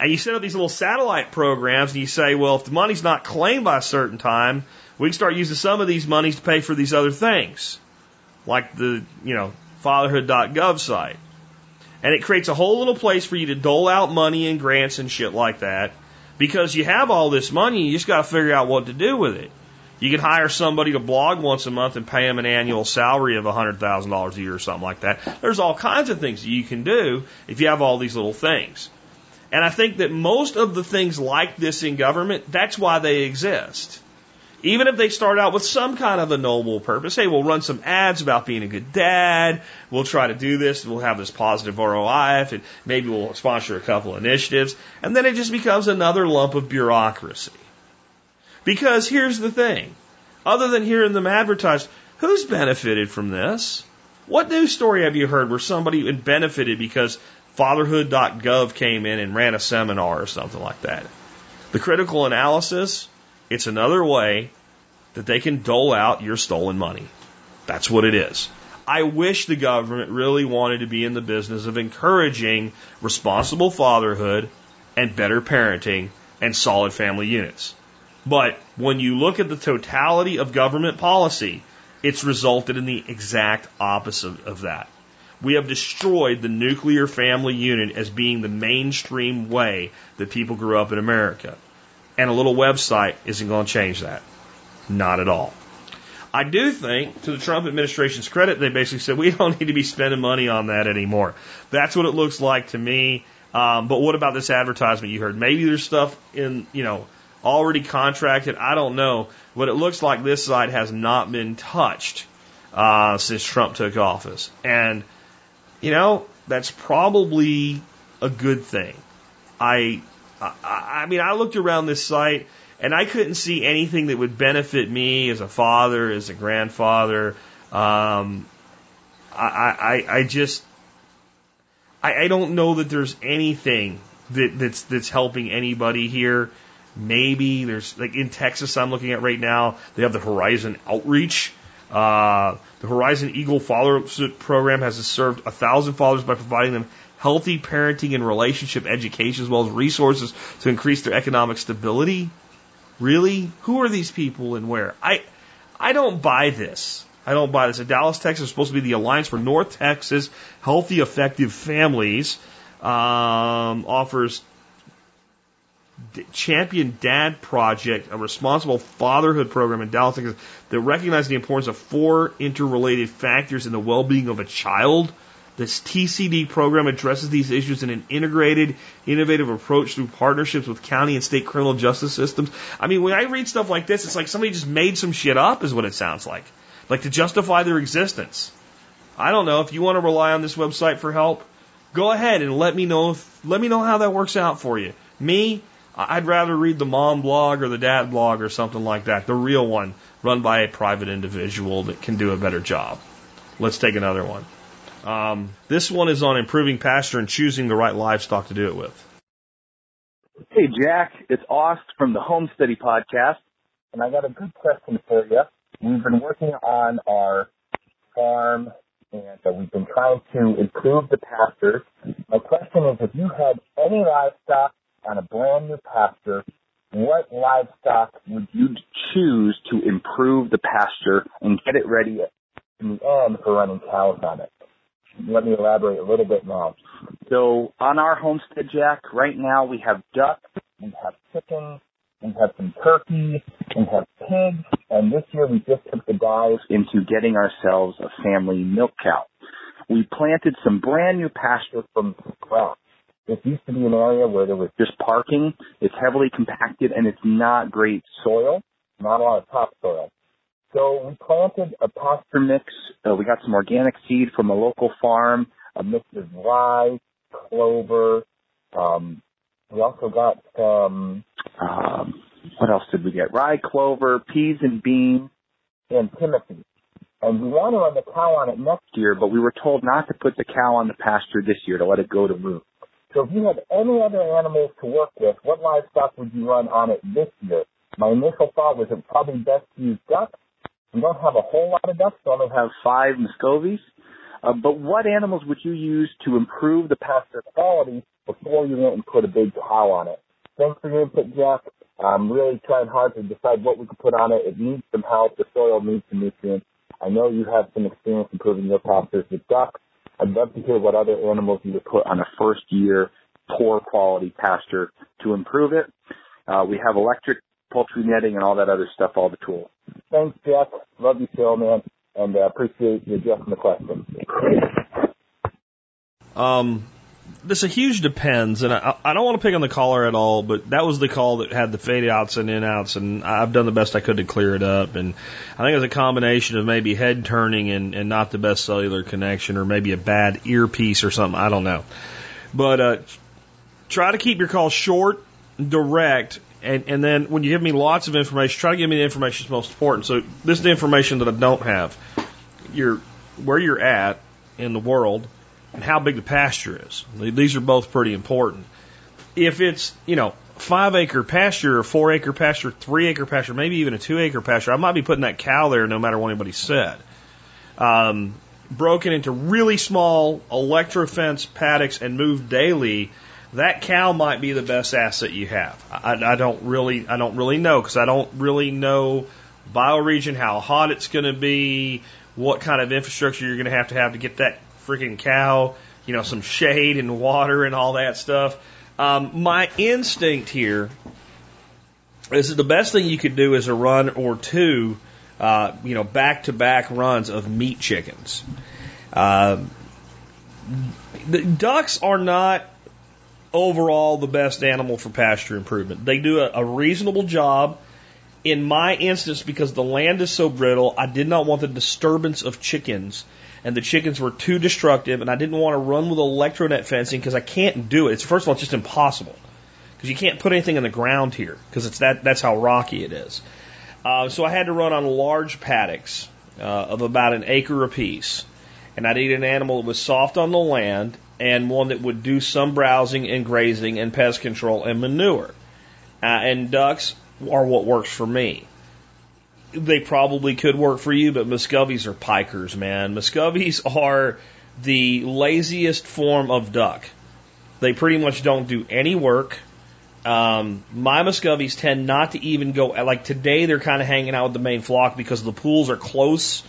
And you set up these little satellite programs, and you say, well, if the money's not claimed by a certain time, we can start using some of these monies to pay for these other things, like the, you know, fatherhood dot gov site. And it creates a whole little place for you to dole out money and grants and shit like that, because you have all this money, you just got to figure out what to do with it. You could hire somebody to blog once a month and pay them an annual salary of one hundred thousand dollars a year or something like that. There's all kinds of things that you can do if you have all these little things. And I think that most of the things like this in government, that's why they exist. Even if they start out with some kind of a noble purpose, hey, we'll run some ads about being a good dad, we'll try to do this, we'll have this positive R O I, and maybe we'll sponsor a couple initiatives, and then it just becomes another lump of bureaucracy. Because here's the thing, other than hearing them advertised, Who's benefited from this? What news story have you heard where somebody benefited because fatherhood dot gov came in and ran a seminar or something like that? The critical analysis, it's another way that they can dole out your stolen money. That's what it is. I wish the government really wanted to be in the business of encouraging responsible fatherhood and better parenting and solid family units. But when you look at the totality of government policy, it's resulted in the exact opposite of that. We have destroyed the nuclear family unit as being the mainstream way that people grew up in America. And a little website isn't going to change that. Not at all. I do think, to the Trump administration's credit, they basically said, we don't need to be spending money on that anymore. That's what it looks like to me. Um, but what about this advertisement you heard? Maybe there's stuff in, you know, already contracted. I don't know. But it looks like this side has not been touched uh, since Trump took office. And, you know, that's probably a good thing. I, I, I mean, I looked around this site, and I couldn't see anything that would benefit me as a father, as a grandfather. Um, I, I, I just, I, I don't know that there's anything that, that's that's helping anybody here. Maybe there's, like in Texas I'm looking at right now, they have the Horizon Outreach. Uh, the Horizon Eagle Fatherhood Program has served a thousand fathers by providing them healthy parenting and relationship education as well as resources to increase their economic stability. Really? Who are these people and where? I I don't buy this. I don't buy this. In Dallas, Texas, is supposed to be the Alliance for North Texas Healthy, Effective Families. Um, offers D- Champion Dad Project, a responsible fatherhood program in Dallas, Texas, that recognizes the importance of four interrelated factors in the well-being of a child. This T C D program addresses these issues in an integrated, innovative approach through partnerships with county and state criminal justice systems. I mean, when I read stuff like this, it's like somebody just made some shit up is what it sounds like. Like to justify their existence. I don't know. If you want to rely on this website for help, go ahead and let me know if, let me know how that works out for you. Me, I'd rather read the mom blog or the dad blog or something like that. The real one run by a private individual that can do a better job. Let's take another one. Um, this one is on improving pasture and choosing the right livestock to do it with. Hey, Jack, it's Aust from the Home Study Podcast, and I got a good question for you. We've been working on our farm, and uh, we've been trying to improve the pasture. My question is, if you had any livestock on a brand new pasture, what livestock would you choose to improve the pasture and get it ready in the end for running cows on it? Let me elaborate a little bit more. So on our homestead, Jack, right now we have duck, we have chickens, we have some turkey, we have pigs, and this year we just took the dive into getting ourselves a family milk cow. We planted some brand new pasture from scratch. It used to be an area where there was just parking. It's heavily compacted and it's not great soil, not a lot of topsoil. So we planted a pasture mix. Uh, we got some organic seed from a local farm, a mix of rye, clover. Um, we also got some, um, what else did we get? Rye, clover, peas and beans, and timothy. And we want to run the cow on it next year, but we were told not to put the cow on the pasture this year, to let it go to root. So if you had any other animals to work with, what livestock would you run on it this year? My initial thought was it probably best to use ducks. We don't have a whole lot of ducks. We only have five Muscovies. Uh, but what animals would you use to improve the pasture quality before you went and put a big cow on it? Thanks for your input, Jeff. I'm really trying hard to decide what we can put on it. It needs some help. The soil needs some nutrients. I know you have some experience improving your pastures with ducks. I'd love to hear what other animals you would put on a first-year, poor-quality pasture to improve it. Uh, we have electric poultry netting and all that other stuff, all the tools. Thanks, Jeff. Love you, Phil, man, and uh, appreciate you addressing the question. Um, this a huge depends, and I, I don't want to pick on the caller at all, but that was the call that had the fade-outs and in-outs, and I've done the best I could to clear it up, and I think it was a combination of maybe head turning and, and not the best cellular connection or maybe a bad earpiece or something. I don't know. But uh, try to keep your call short, direct, And, and then when you give me lots of information, try to give me the information that's most important. So this is the information that I don't have. Your, where you're at in the world and how big the pasture is. These are both pretty important. If it's, you know, five-acre pasture or four-acre pasture, three-acre pasture, maybe even a two-acre pasture, I might be putting that cow there no matter what anybody said. Um, broken into really small electrofence paddocks and moved daily, that cow might be the best asset you have. I, I don't really, I don't really know because I don't really know bioregion, how hot it's going to be, what kind of infrastructure you're going to have to have to get that freaking cow, you know, some shade and water and all that stuff. Um, my instinct here is that the best thing you could do is a run or two, uh, you know, back-to-back runs of meat chickens. Uh, the ducks are not overall the best animal for pasture improvement. They do a, a reasonable job. In my instance, because the land is so brittle, I did not want the disturbance of chickens, and the chickens were too destructive, and I didn't want to run with electronet fencing because I can't do it. It's, first of all, it's just impossible because you can't put anything in the ground here because it's that that's how rocky it is. Uh, so I had to run on large paddocks uh, of about an acre apiece, and I needed an animal that was soft on the land and one that would do some browsing and grazing and pest control and manure. Uh, and ducks are what works for me. They probably could work for you, but Muscovies are pikers, man. Muscovies are the laziest form of duck. They pretty much don't do any work. Um, my Muscovies tend not to even go, like today they're kind of hanging out with the main flock because the pools are close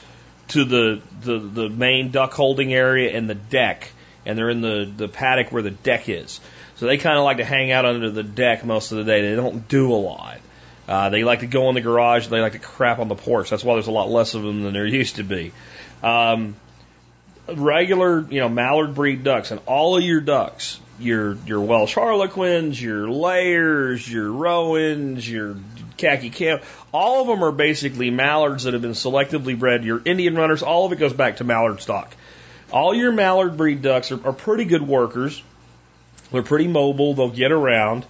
to the, the, the main duck holding area and the deck, and they're in the, the paddock where the deck is. So they kind of like to hang out under the deck most of the day. They don't do a lot. Uh, they like to go in the garage, and they like to crap on the porch. That's why there's a lot less of them than there used to be. Um, regular, you know, mallard breed ducks, and all of your ducks, your your Welsh Harlequins, your Layers, your Rowans, your Khaki Cam, all of them are basically mallards that have been selectively bred. Your Indian Runners, all of it goes back to mallard stock. All your mallard breed ducks are, are pretty good workers. They're pretty mobile. They'll get around.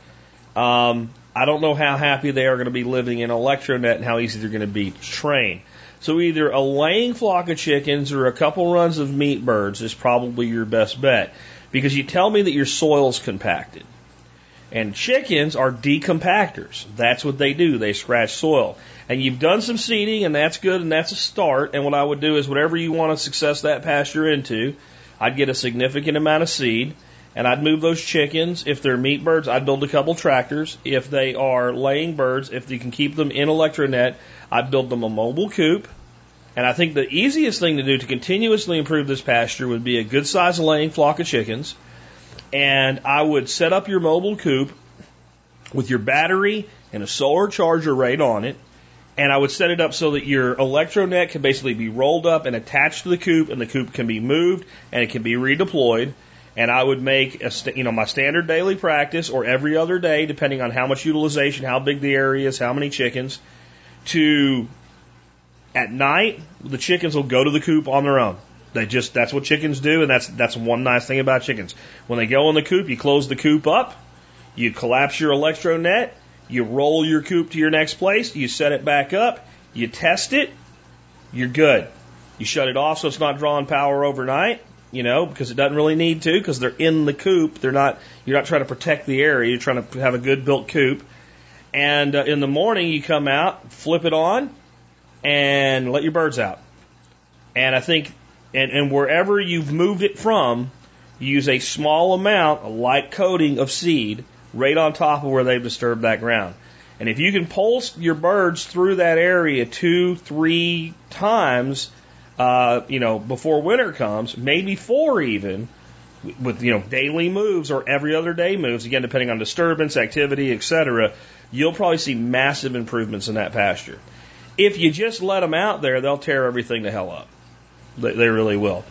Um... I don't know how happy they are going to be living in electronet and how easy they're going to be to train. So either a laying flock of chickens or a couple runs of meat birds is probably your best bet, because you tell me that your soil's compacted. And chickens are decompactors. That's what they do. They scratch soil. And you've done some seeding, and that's good, and that's a start. And what I would do is whatever you want to success that pasture into, I'd get a significant amount of seed, and I'd move those chickens. If they're meat birds, I'd build a couple tractors. If they are laying birds, if you can keep them in electronet, I'd build them a mobile coop. And I think the easiest thing to do to continuously improve this pasture would be a good-sized laying flock of chickens. And I would set up your mobile coop with your battery and a solar charger right on it. And I would set it up so that your electronet can basically be rolled up and attached to the coop, and the coop can be moved and it can be redeployed. And I would make, a st- you know, my standard daily practice, or every other day, depending on how much utilization, how big the area is, how many chickens, to, at night, the chickens will go to the coop on their own. They just, that's what chickens do, and that's, that's one nice thing about chickens. When they go in the coop, you close the coop up, you collapse your electro net, you roll your coop to your next place, you set it back up, you test it, you're good. You shut it off so it's not drawing power overnight. You know, because it doesn't really need to, because they're in the coop. They're not. You're not trying to protect the area. You're trying to have a good built coop. And uh, in the morning, you come out, flip it on, and let your birds out. And I think, and, and wherever you've moved it from, you use a small amount, a light coating of seed, right on top of where they've disturbed that ground. And if you can pulse your birds through that area two, three times, Uh, you know, before winter comes, maybe four even, with, you know, daily moves or every other day moves, again, depending on disturbance, activity, et cetera, you'll probably see massive improvements in that pasture. If you just let them out there, they'll tear everything the hell up. They, they really will.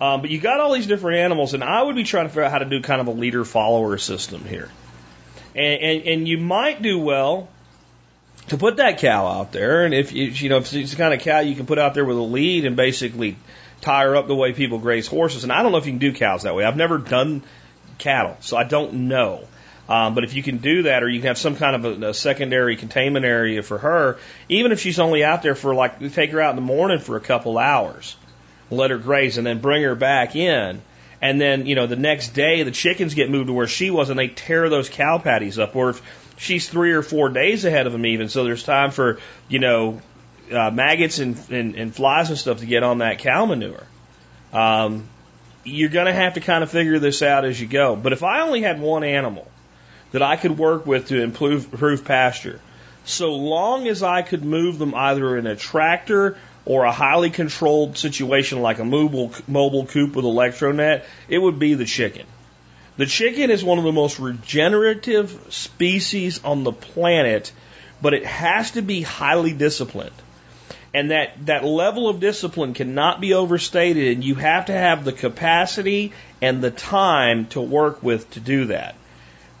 Um, but you got all these different animals, and I would be trying to figure out how to do kind of a leader-follower system here. And, and, and you might do well to put that cow out there, and if you, you know, if it's the kind of cow you can put out there with a lead and basically tie her up the way people graze horses. And I don't know if you can do cows that way. I've never done cattle, so I don't know. Um, but if you can do that, or you can have some kind of a, a secondary containment area for her, even if she's only out there for, like, take her out in the morning for a couple hours, let her graze, and then bring her back in. And then, you know, the next day the chickens get moved to where she was, and they tear those cow patties up. Or if she's three or four days ahead of them even, so there's time for, you know, uh, maggots and, and, and flies and stuff to get on that cow manure. Um, you're going to have to kind of figure this out as you go. But if I only had one animal that I could work with to improve, improve pasture, so long as I could move them either in a tractor or a highly controlled situation like a mobile, mobile coop with electronet, it would be the chicken. The chicken is one of the most regenerative species on the planet, but it has to be highly disciplined. And that, that level of discipline cannot be overstated, and you have to have the capacity and the time to work with to do that.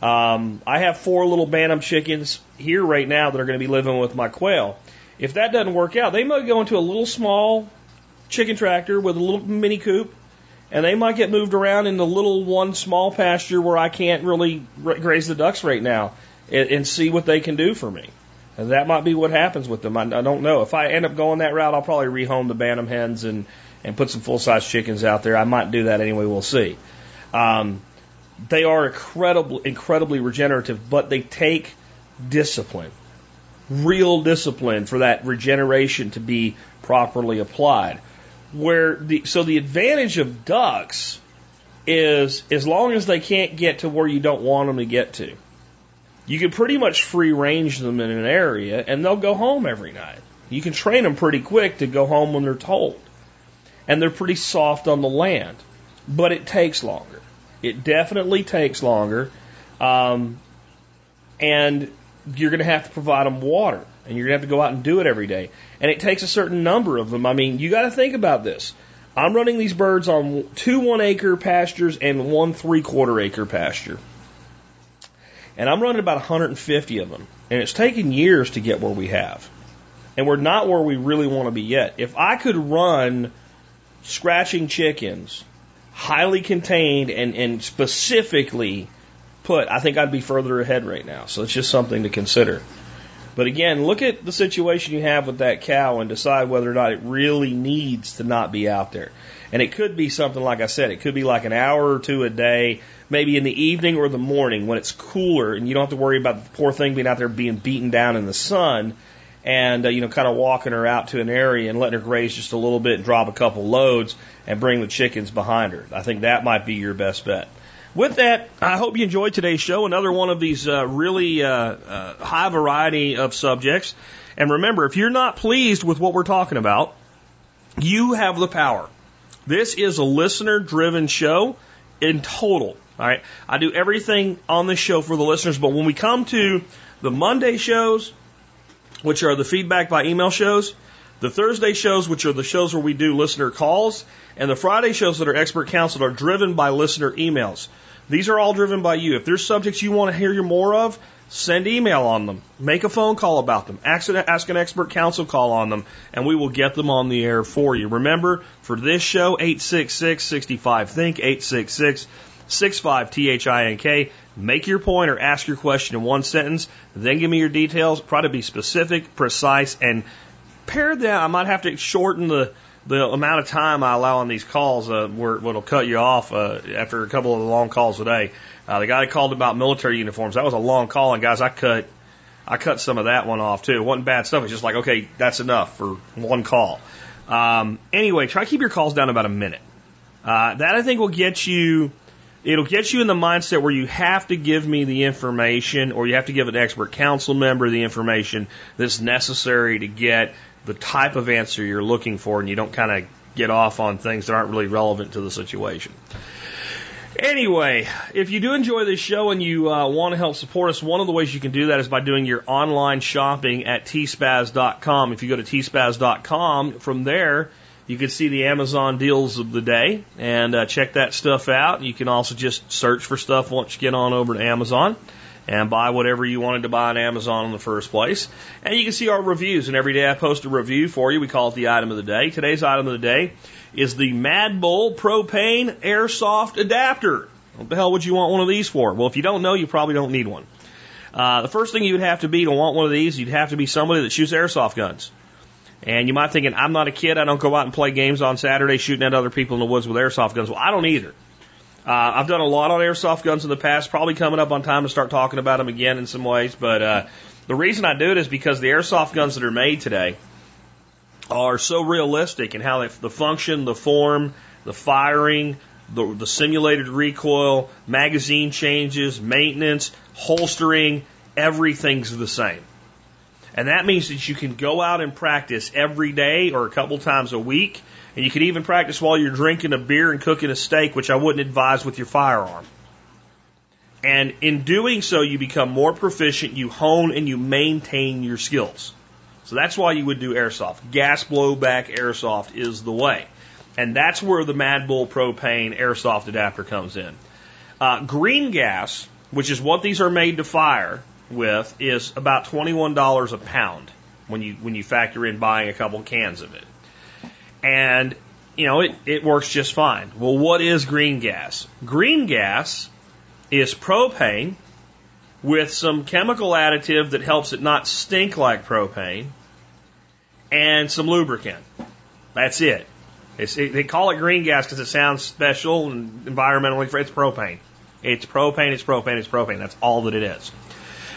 Um, I have four little Bantam chickens here right now that are going to be living with my quail. If that doesn't work out, they might go into a little small chicken tractor with a little mini coop, and they might get moved around in the little one small pasture where I can't really graze the ducks right now and, and see what they can do for me. And that might be what happens with them. I, I don't know. If I end up going that route, I'll probably rehome the Bantam hens and, and put some full-size chickens out there. I might do that anyway. We'll see. Um, they are incredibly, incredibly regenerative, but they take discipline. Real discipline for that regeneration to be properly applied. Where the, so the advantage of ducks is, as long as they can't get to where you don't want them to get to, you can pretty much free range them in an area, and they'll go home every night. You can train them pretty quick to go home when they're told. And they're pretty soft on the land. But it takes longer. It definitely takes longer. Um, and you're going to have to provide them water, and you're going to have to go out and do it every day. And it takes a certain number of them. I mean, you got to think about this. I'm running these birds on two one-acre pastures and one three-quarter-acre pasture. And I'm running about one hundred fifty of them. And it's taken years to get where we have. And we're not where we really want to be yet. If I could run scratching chickens highly contained and, and specifically put, I think I'd be further ahead right now. So it's just something to consider. But again, look at the situation you have with that cow and decide whether or not it really needs to not be out there. And it could be something, like I said, it could be like an hour or two a day, maybe in the evening or the morning when it's cooler and you don't have to worry about the poor thing being out there being beaten down in the sun, and, uh, you know, kind of walking her out to an area and letting her graze just a little bit and drop a couple loads and bring the chickens behind her. I think that might be your best bet. With that, I hope you enjoyed today's show, another one of these uh, really uh, uh, high variety of subjects. And remember, if you're not pleased with what we're talking about, you have the power. This is a listener-driven show in total. All right, I do everything on this show for the listeners, but when we come to the Monday shows, which are the feedback by email shows, the Thursday shows, which are the shows where we do listener calls, and the Friday shows that are expert counseled are driven by listener emails. These are all driven by you. If there's subjects you want to hear more of, send email on them. Make a phone call about them. Ask an, ask an expert counsel call on them, and we will get them on the air for you. Remember, for this show, eight six six, six five, think, eight six six, six five, T H I N K. Make your point or ask your question in one sentence, then give me your details. Try to be specific, precise, and pair that. I might have to shorten the the amount of time I allow on these calls, uh, where it'll cut you off uh, after a couple of the long calls today. Uh, the guy that called about military uniforms, that was a long call, and guys, I cut I cut some of that one off too. It wasn't bad stuff. It's just like, okay, that's enough for one call. Um, anyway, try to keep your calls down about a minute. Uh, that I think will get you. It'll get you in the mindset where you have to give me the information, or you have to give an expert council member the information that's necessary to get the type of answer you're looking for, and you don't kind of get off on things that aren't really relevant to the situation. Anyway, if you do enjoy this show and you uh, want to help support us, one of the ways you can do that is by doing your online shopping at T spaz dot com. If you go to T spaz dot com, from there, you can see the Amazon deals of the day and uh, check that stuff out. You can also just search for stuff once you get on over to Amazon and buy whatever you wanted to buy on Amazon in the first place. And you can see our reviews, and every day I post a review for you. We call it the item of the day. Today's item of the day is the Mad Bull Propane Airsoft Adapter. What the hell would you want one of these for? Well, if you don't know, you probably don't need one. Uh, the first thing you would have to be to want one of these, you'd have to be somebody that shoots airsoft guns. And you might be thinking, I'm not a kid. I don't go out and play games on Saturday shooting at other people in the woods with airsoft guns. Well, I don't either. Uh, I've done a lot on airsoft guns in the past, probably coming up on time to start talking about them again in some ways. But uh, the reason I do it is because the airsoft guns that are made today are so realistic in how they, the function, the form, the firing, the, the simulated recoil, magazine changes, maintenance, holstering, everything's the same. And that means that you can go out and practice every day or a couple times a week. And you can even practice while you're drinking a beer and cooking a steak, which I wouldn't advise with your firearm. And in doing so, you become more proficient, you hone, and you maintain your skills. So that's why you would do airsoft. Gas blowback airsoft is the way. And that's where the Mad Bull Propane Airsoft Adapter comes in. Uh, green gas, which is what these are made to fire with, is about twenty-one dollars a pound when you when you factor in buying a couple cans of it. And, you know, it, it works just fine. Well, what is green gas? Green gas is propane with some chemical additive that helps it not stink like propane and some lubricant. That's it. It's, they call it green gas because it sounds special and environmentally friendly. It's propane. It's propane, it's propane, it's propane. That's all that it is.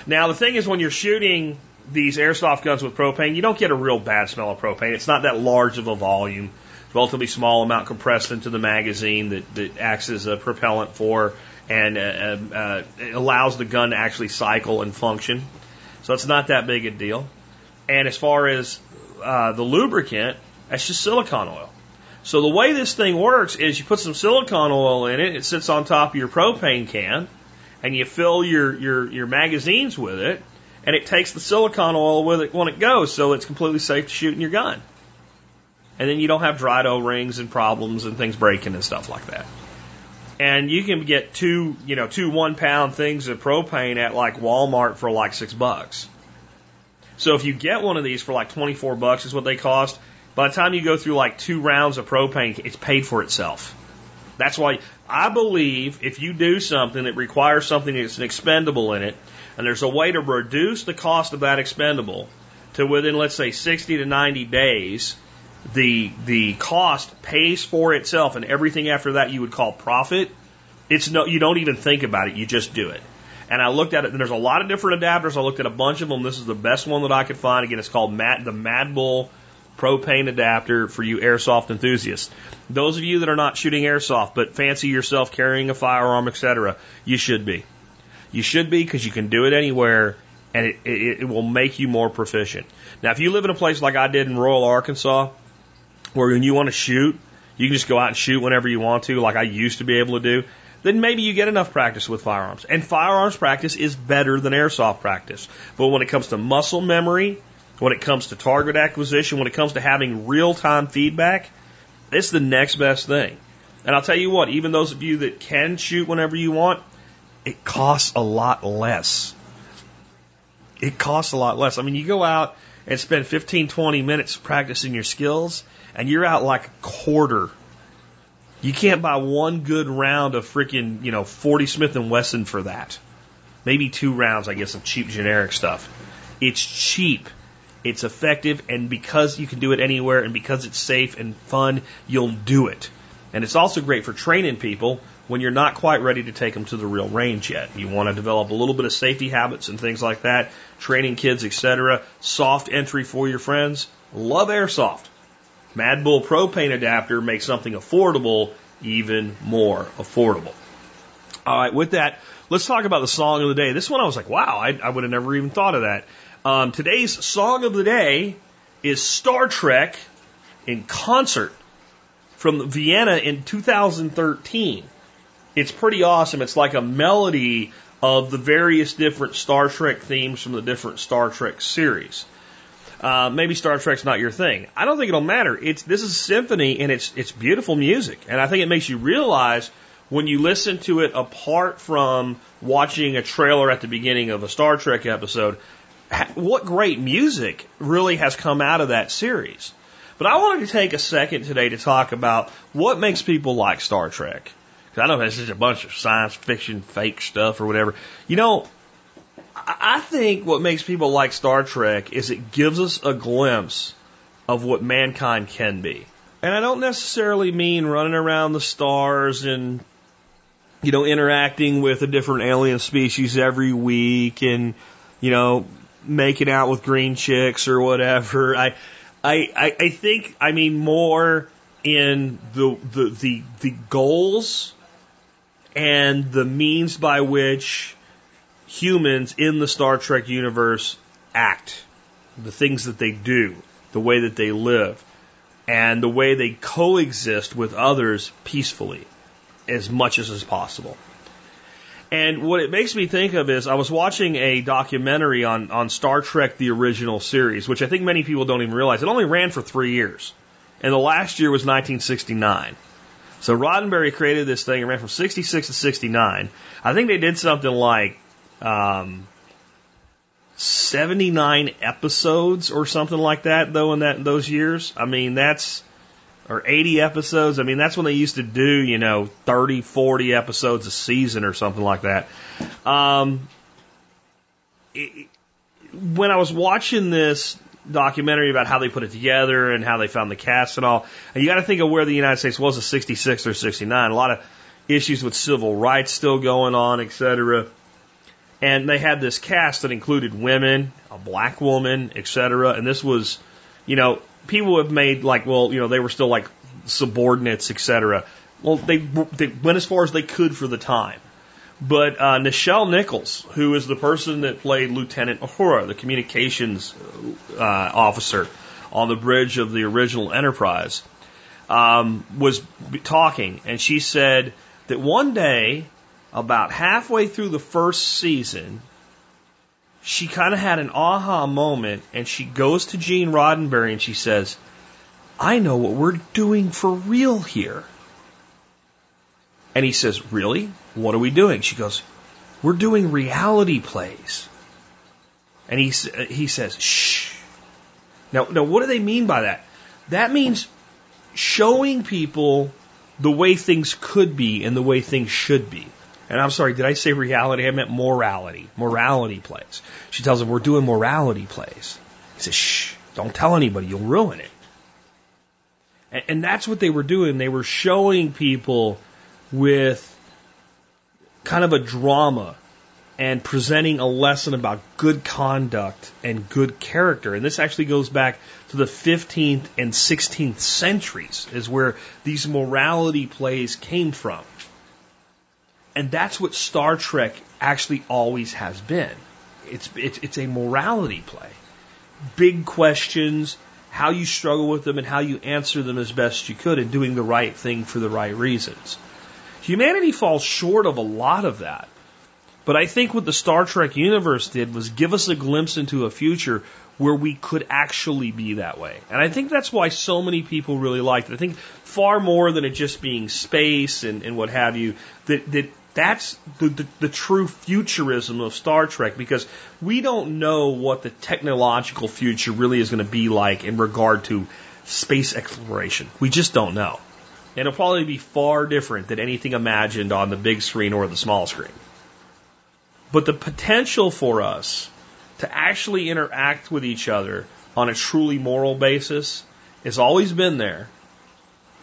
Now, the thing is, when you're shooting these airsoft guns with propane, you don't get a real bad smell of propane. It's not that large of a volume. It's a relatively small amount compressed into the magazine that, that acts as a propellant for and uh, uh, it allows the gun to actually cycle and function. So it's not that big a deal. And as far as uh, the lubricant, that's just silicone oil. So the way this thing works is you put some silicone oil in it, it sits on top of your propane can, and you fill your, your, your magazines with it, and it takes the silicone oil with it when it goes, so it's completely safe to shoot in your gun. And then you don't have dried O-rings and problems and things breaking and stuff like that. And you can get two, you know, two one-pound things of propane at, like, Walmart for, like, six bucks. So if you get one of these for, like, twenty-four bucks is what they cost, by the time you go through, like, two rounds of propane, it's paid for itself. That's why I believe if you do something that requires something that's an expendable in it, and there's a way to reduce the cost of that expendable to within, let's say, sixty to ninety days, the the cost pays for itself, and everything after that you would call profit. It's no, you don't even think about it. You just do it. And I looked at it, and there's a lot of different adapters. I looked at a bunch of them. This is the best one that I could find. Again, it's called Mad, the Mad Bull Propane Adapter for you airsoft enthusiasts. Those of you that are not shooting airsoft but fancy yourself carrying a firearm, et cetera, you should be. You should be, because you can do it anywhere, and it, it, it will make you more proficient. Now, if you live in a place like I did in rural Arkansas, where when you want to shoot, you can just go out and shoot whenever you want to, like I used to be able to do, then maybe you get enough practice with firearms. And firearms practice is better than airsoft practice. But when it comes to muscle memory, when it comes to target acquisition, when it comes to having real-time feedback, it's the next best thing. And I'll tell you what, even those of you that can shoot whenever you want, it costs a lot less. It costs a lot less. I mean, you go out and spend fifteen, twenty minutes practicing your skills, and you're out like a quarter. You can't buy one good round of freaking, you know, forty Smith and Wesson for that. Maybe two rounds, I guess, of cheap generic stuff. It's cheap. It's effective. And because you can do it anywhere and because it's safe and fun, you'll do it. And it's also great for training people when you're not quite ready to take them to the real range yet. You want to develop a little bit of safety habits and things like that, training kids, et cetera. Soft entry for your friends. Love airsoft. Mad Bull Propane Adapter makes something affordable even more affordable. All right, with that, let's talk about the song of the day. This one I was like, wow, I, I would have never even thought of that. Um, today's song of the day is Star Trek in Concert from Vienna in two thousand thirteen. It's pretty awesome. It's like a melody of the various different Star Trek themes from the different Star Trek series. Uh, maybe Star Trek's not your thing. I don't think it'll matter. It's this is a symphony, and it's it's beautiful music. And I think it makes you realize when you listen to it apart from watching a trailer at the beginning of a Star Trek episode, what great music really has come out of that series. But I wanted to take a second today to talk about what makes people like Star Trek. 'Cause I know it's just a bunch of science fiction fake stuff or whatever. You know, I think what makes people like Star Trek is it gives us a glimpse of what mankind can be. And I don't necessarily mean running around the stars and, you know, interacting with a different alien species every week and, you know, making out with green chicks or whatever. I, I, I think I mean more in the, the, the, the goals and the means by which humans in the Star Trek universe act, the things that they do, the way that they live, and the way they coexist with others peacefully as much as is possible. And what it makes me think of is I was watching a documentary on, on Star Trek, the original series, which I think many people don't even realize. It only ran for three years. And the last year was nineteen sixty-nine. So Roddenberry created this thing. It ran from sixty-six to sixty-nine. I think they did something like um, seventy-nine episodes or something like that, though, in that in those years. I mean, that's... Or eighty episodes. I mean, that's when they used to do, you know, thirty, forty episodes a season or something like that. Um, it, when I was watching this documentary about how they put it together and how they found the cast and all, and you got to think of where the United States was in sixty-six or sixty-nine. A lot of issues with civil rights still going on, et cetera. And they had this cast that included women, a black woman, et cetera. And this was, you know, people have made like, well, you know, they were still like subordinates, et cetera. Well, they, they went as far as they could for the time. But uh, Nichelle Nichols, who is the person that played Lieutenant Uhura, the communications uh, officer on the bridge of the original Enterprise, um, was talking, and she said that one day, about halfway through the first season, she kind of had an aha moment, and she goes to Gene Roddenberry and she says, I know what we're doing for real here. And he says, really? What are we doing? She goes, we're doing reality plays. And he he says, shh. Now, now, what do they mean by that? That means showing people the way things could be and the way things should be. And I'm sorry, did I say reality? I meant morality. Morality plays. She tells him, we're doing morality plays. He says, shh, don't tell anybody. You'll ruin it. And, and that's what they were doing. They were showing people with kind of a drama and presenting a lesson about good conduct and good character. And this actually goes back to the fifteenth and sixteenth centuries is where these morality plays came from. And that's what Star Trek actually always has been. It's, it's, it's a morality play. Big questions, how you struggle with them and how you answer them as best you could and doing the right thing for the right reasons. Humanity falls short of a lot of that. But I think what the Star Trek universe did was give us a glimpse into a future where we could actually be that way. And I think that's why so many people really liked it. I think far more than it just being space and, and what have you, that, that That's the, the, the true futurism of Star Trek, because we don't know what the technological future really is going to be like in regard to space exploration. We just don't know. And it'll probably be far different than anything imagined on the big screen or the small screen. But the potential for us to actually interact with each other on a truly moral basis has always been there.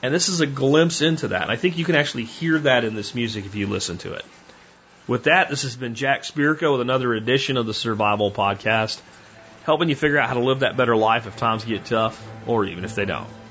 And this is a glimpse into that. And I think you can actually hear that in this music if you listen to it. With that, this has been Jack Spirko with another edition of the Survival Podcast, helping you figure out how to live that better life if times get tough or even if they don't.